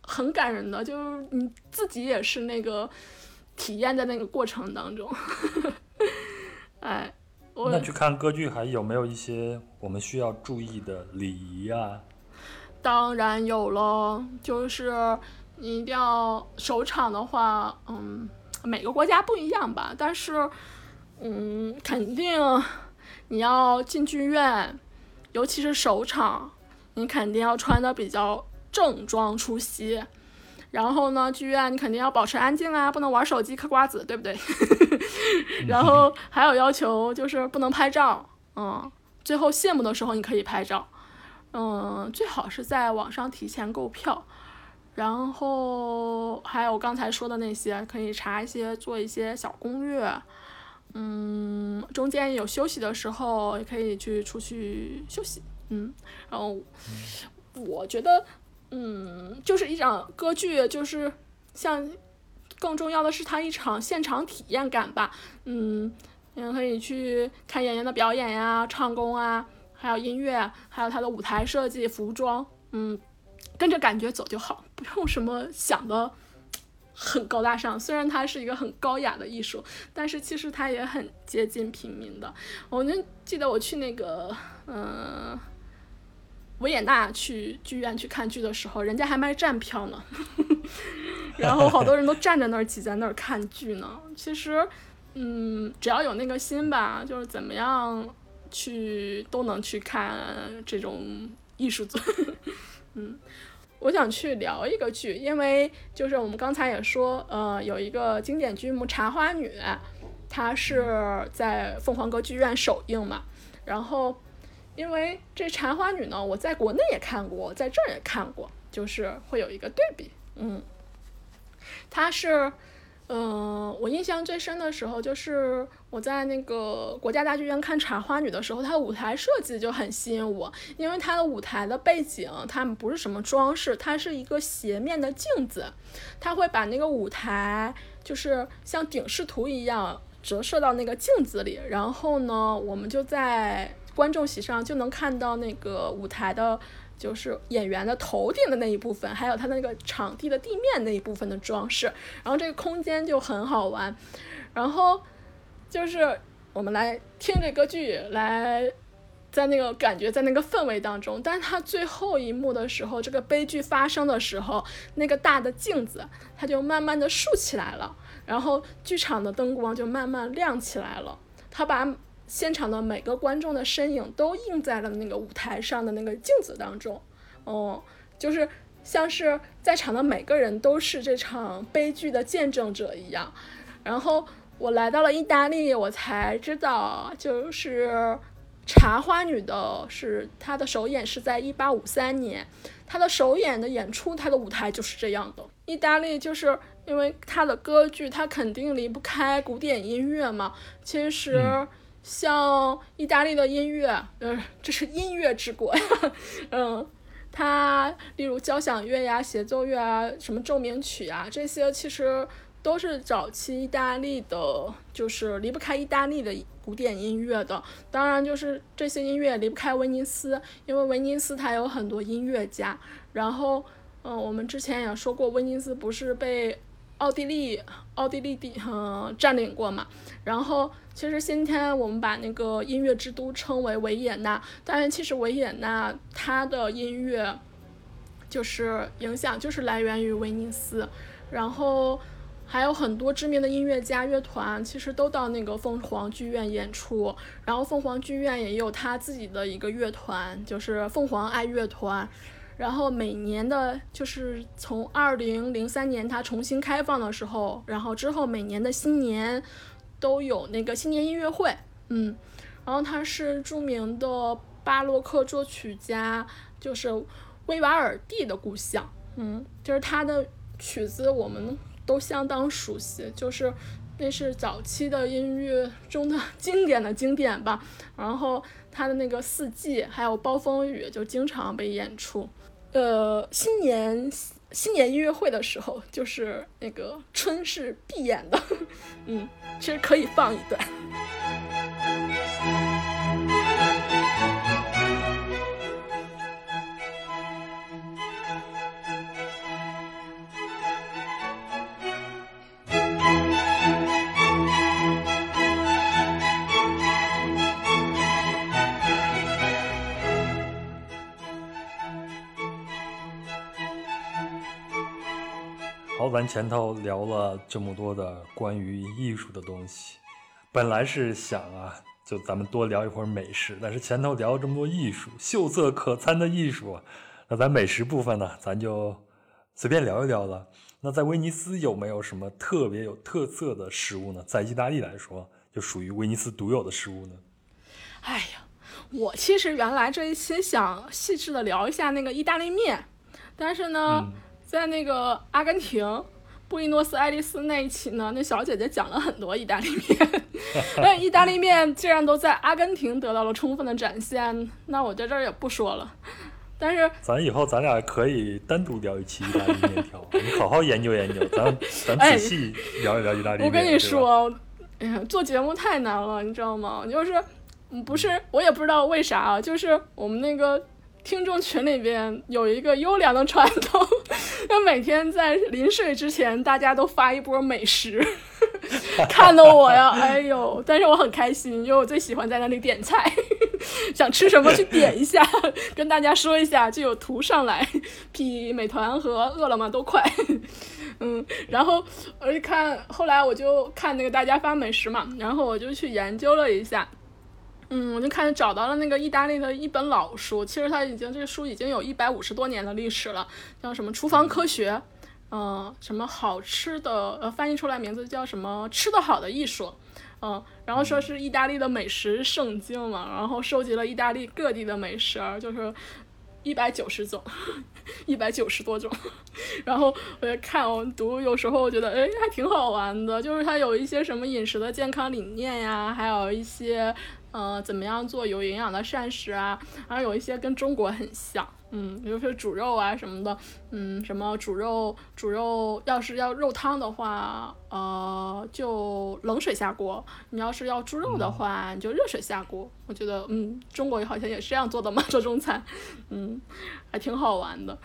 很感人的，就是你自己也是那个体验在那个过程当中。哎，我那去看歌剧还有没有一些我们需要注意的礼仪啊？当然有了，就是你一定要首场的话，嗯，每个国家不一样吧，但是嗯，肯定你要进剧院，尤其是首场，你肯定要穿的比较正装出席，然后呢剧院你肯定要保持安静啊，不能玩手机嗑瓜子，对不对？然后还有要求就是不能拍照，嗯，最后谢幕的时候你可以拍照，嗯，最好是在网上提前购票，然后还有刚才说的那些可以查一些做一些小攻略，嗯，中间有休息的时候也可以去出去休息，嗯，然后我觉得嗯，就是一场歌剧，就是像更重要的是它一场现场体验感吧。嗯，你可以去看演员的表演呀、啊、唱功啊，还有音乐，还有它的舞台设计、服装，嗯，跟着感觉走就好，不用什么想的很高大上。虽然它是一个很高雅的艺术，但是其实它也很接近平民的。我就记得我去那个嗯、呃维也纳去剧院去看剧的时候，人家还卖站票呢然后好多人都站在那儿挤在那儿看剧呢。其实嗯，只要有那个心吧，就是怎么样去都能去看这种艺术作品嗯，我想去聊一个剧，因为就是我们刚才也说呃，有一个经典剧目《茶花女》，它是在凤凰阁剧院首映嘛。然后因为这茶花女呢，我在国内也看过，在这儿也看过，就是会有一个对比。嗯，它是呃，我印象最深的时候就是我在那个国家大剧院看茶花女的时候，它的舞台设计就很吸引我，因为它的舞台的背景它们不是什么装饰，它是一个斜面的镜子，它会把那个舞台就是像顶视图一样折射到那个镜子里，然后呢我们就在观众席上就能看到那个舞台的就是演员的头顶的那一部分，还有他的那个场地的地面那一部分的装饰，然后这个空间就很好玩。然后就是我们来听这个剧，来在那个感觉在那个氛围当中。但他最后一幕的时候，这个悲剧发生的时候，那个大的镜子它就慢慢的竖起来了，然后剧场的灯光就慢慢亮起来了，他把现场的每个观众的身影都映在了那个舞台上的那个镜子当中。哦，就是像是在场的每个人都是这场悲剧的见证者一样。然后我来到了意大利，我才知道就是茶花女的是她的首演是在一八五三年，她的首演的演出，她的舞台就是这样的。意大利就是因为她的歌剧她肯定离不开古典音乐嘛，其实、嗯像意大利的音乐，嗯，这是音乐之国呀，嗯，它例如交响乐呀、协奏乐啊、什么奏鸣曲啊，这些其实都是早期意大利的，就是离不开意大利的古典音乐的。当然，就是这些音乐离不开威尼斯，因为威尼斯它有很多音乐家。然后，嗯，我们之前也说过，威尼斯不是被奥地利奥地利地、呃、占领过嘛。然后其实今天我们把那个音乐之都称为维也纳，但是其实维也纳它的音乐就是影响就是来源于威尼斯，然后还有很多知名的音乐家乐团其实都到那个凤凰剧院演出，然后凤凰剧院也有它自己的一个乐团，就是凤凰爱乐团。然后每年的就是从二零零三年它重新开放的时候，然后之后每年的新年都有那个新年音乐会。嗯，然后它是著名的巴洛克作曲家就是维瓦尔第的故乡。嗯，就是他的曲子我们都相当熟悉，就是那是早期的音乐中的经典的经典吧。然后他的那个四季还有暴风雨就经常被演出。呃，新年新年音乐会的时候，就是那个春是必演的，嗯，其实可以放一段。完全都聊了这么多的关于艺术的东西，本来是想啊就咱们多聊一会儿美食，但是前头聊这么多艺术，秀色可餐的艺术，那咱美食部分呢咱就随便聊一聊了。那在威尼斯有没有什么特别有特色的食物呢？在意大利来说就属于威尼斯独有的食物呢？哎呀，我其实原来这一期想细致的聊一下那个意大利面，但是呢、嗯在那个阿根廷布宜诺斯艾利斯那一期呢，那小姐姐讲了很多意大利面那意大利面既然都在阿根廷得到了充分的展现，那我在这儿也不说了。但是咱以后咱俩可以单独聊一期意大利面条你好好研究研究，咱咱仔细聊一聊意大利面、哎、我跟你说、哎、做节目太难了你知道吗？就是不是我也不知道为啥、啊、就是我们那个听众群里边有一个优良的传统，那每天在临睡之前大家都发一波美食看到我呀哎呦，但是我很开心，因为我最喜欢在那里点菜想吃什么去点一下，跟大家说一下就有图上来，比美团和饿了么都快。嗯，然后我就看，后来我就看那个大家发美食嘛，然后我就去研究了一下。嗯，我就看找到了那个意大利的一本老书，其实它已经这个书已经有一百五十多年的历史了，叫什么《厨房科学》。呃，什么好吃的？呃，翻译出来名字叫什么？吃得好的艺术。嗯、呃，然后说是意大利的美食圣经嘛，然后收集了意大利各地的美食，就是一百九十种，一百九十多种。然后我就看我读，有时候我觉得哎还挺好玩的，就是它有一些什么饮食的健康理念呀，还有一些呃怎么样做有营养的膳食啊，然后有一些跟中国很像。嗯，就是煮肉啊什么的，嗯，什么煮肉，煮肉要是要肉汤的话，呃，就冷水下锅；你要是要猪肉的话，你就热水下锅。我觉得，嗯，中国好像也是这样做的嘛，做中餐，嗯，还挺好玩的。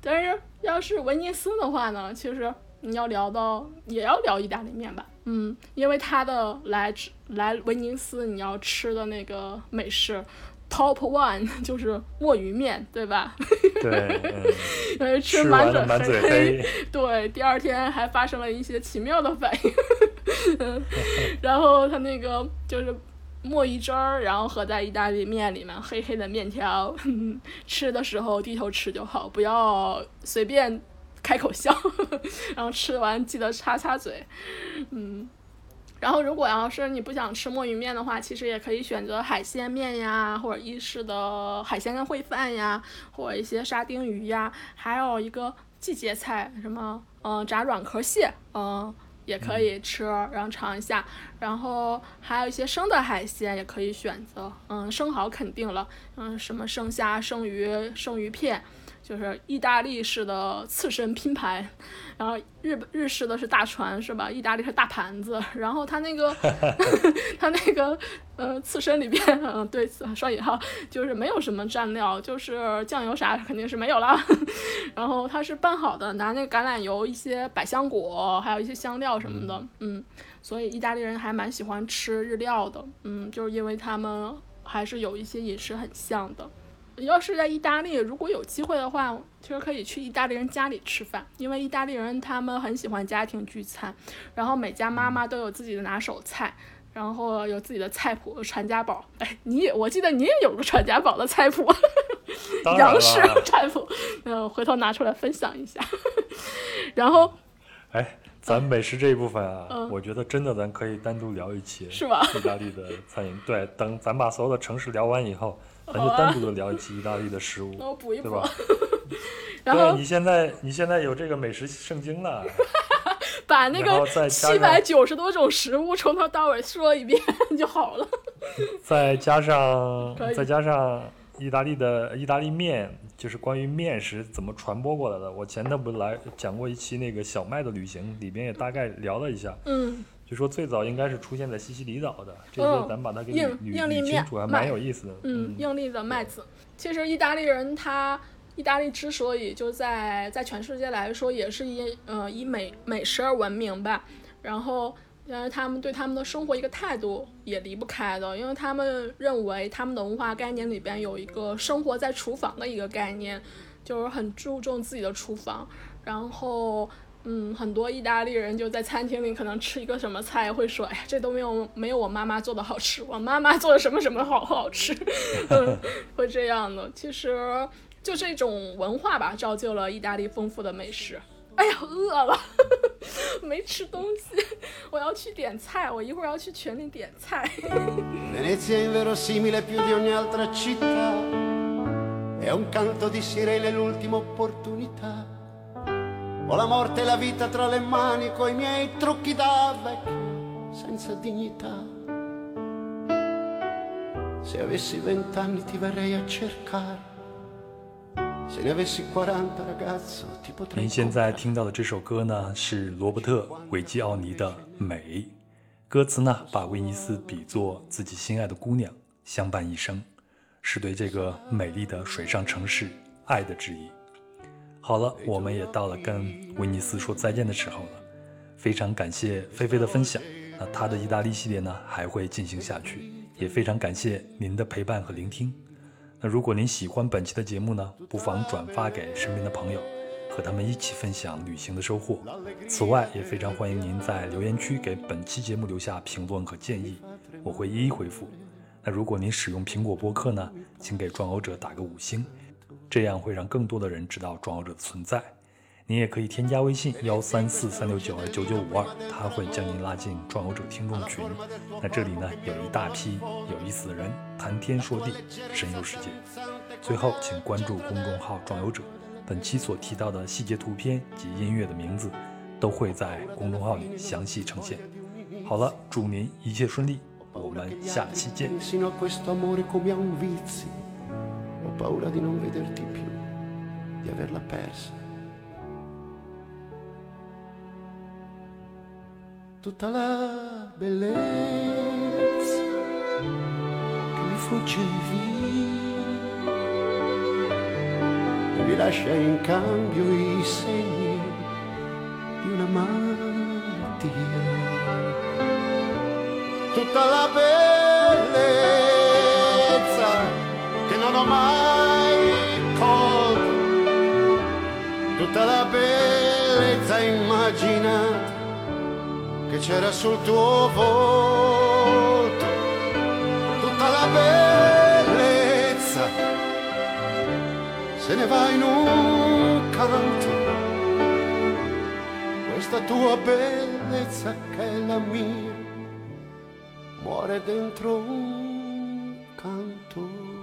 但是要是威尼斯的话呢，其实你要聊到也要聊意大利面吧，嗯，因为它的来来威尼斯你要吃的那个美食。Top one 就是墨鱼面，对吧？对，嗯、吃满嘴满嘴黑。对，第二天还发生了一些奇妙的反应。嗯、然后它那个就是墨鱼汁儿，然后合在意大利面里面，黑黑的面条。嗯、吃的时候低头吃就好，不要随便开口笑。然后吃完记得擦擦嘴。嗯。然后如果要是你不想吃墨鱼面的话，其实也可以选择海鲜面呀，或者意式的海鲜跟烩饭呀，或者一些沙丁鱼呀，还有一个季节菜什么嗯、呃、炸软壳蟹嗯、呃、也可以吃，然后尝一下，然后还有一些生的海鲜也可以选择，嗯，生蚝肯定了，嗯，什么生虾、生鱼、生鱼片，就是意大利式的刺身拼盘，然后日日式的是大船是吧？意大利是大盘子，然后它那个它那个呃刺身里边，嗯、呃、对，双引号就是没有什么蘸料，就是酱油啥肯定是没有了。然后它是拌好的，拿那个橄榄油、一些百香果，还有一些香料什么的，嗯，所以意大利人还蛮喜欢吃日料的，嗯，就是因为他们还是有一些饮食很像的。要是在意大利，如果有机会的话，其实可以去意大利人家里吃饭，因为意大利人他们很喜欢家庭聚餐，然后每家妈妈都有自己的拿手菜，然后有自己的菜谱，传家宝。哎，你也，我记得你也有个传家宝的菜谱，洋式菜谱，嗯，回头拿出来分享一下。然后，哎。咱美食这一部分啊、嗯、我觉得真的咱可以单独聊一期，是吧？意大利的餐饮，对，等咱把所有的城市聊完以后，咱就单独的聊一期意大利的食物，那我补一补，对吧？然后对，你现在你现在有这个美食圣经了，把那个七百九十多种食物从头到尾说一遍就好了。再加上再加上意大利的意大利面，就是关于面食怎么传播过来的。我前段不来讲过一期那个小麦的旅行，里边也大概聊了一下，嗯，就说最早应该是出现在西西里岛的，这个咱把它给捋、哦、捋清楚，还蛮有意思的。嗯，硬粒的麦子。其实意大利人他意大利之所以就在在全世界来说也是以呃以美美食而闻名吧，然后。但是他们对他们的生活一个态度也离不开的，因为他们认为他们的文化概念里边有一个生活在厨房的一个概念，就是很注重自己的厨房。然后嗯，很多意大利人就在餐厅里可能吃一个什么菜会说，哎，这都没有没有我妈妈做的好吃，我妈妈做的什么什么好好吃，嗯，会这样的。其实就这种文化吧，造就了意大利丰富的美食。哎呀，饿了，没吃东西，我要去点菜，我一会儿要去群里点菜。Venezia è inverosimile più di ogni altra città, è un canto di sirene l'ultima opportunità. Ho la morte e la vita tra le mani coi miei trucchi da vecchio senza dignità. Se avessi vent'anni ti verrei a cercare.您现在听到的这首歌呢，是罗伯特·韦吉奥尼的《美》，歌词呢把威尼斯比作自己心爱的姑娘，相伴一生，是对这个美丽的水上城市爱的致意。好了，我们也到了跟威尼斯说再见的时候了，非常感谢菲菲的分享。那她的意大利系列呢还会进行下去，也非常感谢您的陪伴和聆听。那如果您喜欢本期的节目呢，不妨转发给身边的朋友，和他们一起分享旅行的收获。此外，也非常欢迎您在留言区给本期节目留下评论和建议，我会一一回复。那如果您使用苹果播客呢，请给壮游者打个五星，这样会让更多的人知道壮游者的存在。您也可以添加微信幺三四三六九二九九五二，他会将您拉进壮游者听众群。那这里呢，有一大批有意思的人，谈天说地，神游世界。最后，请关注公众号壮游者，本期所提到的细节图片及音乐的名字，都会在公众号里详细呈现。好了，祝您一切顺利，我们下期见。Tutta la bellezza che mi fugge via e mi lascia in cambio i segni di una malattia. Tutta la bellezza che non ho mai colto, tutta la bellezza immaginata che c'era sul tuo volto, tutta la bellezza se ne va in un canto, questa tua bellezza che è la mia muore dentro un canto.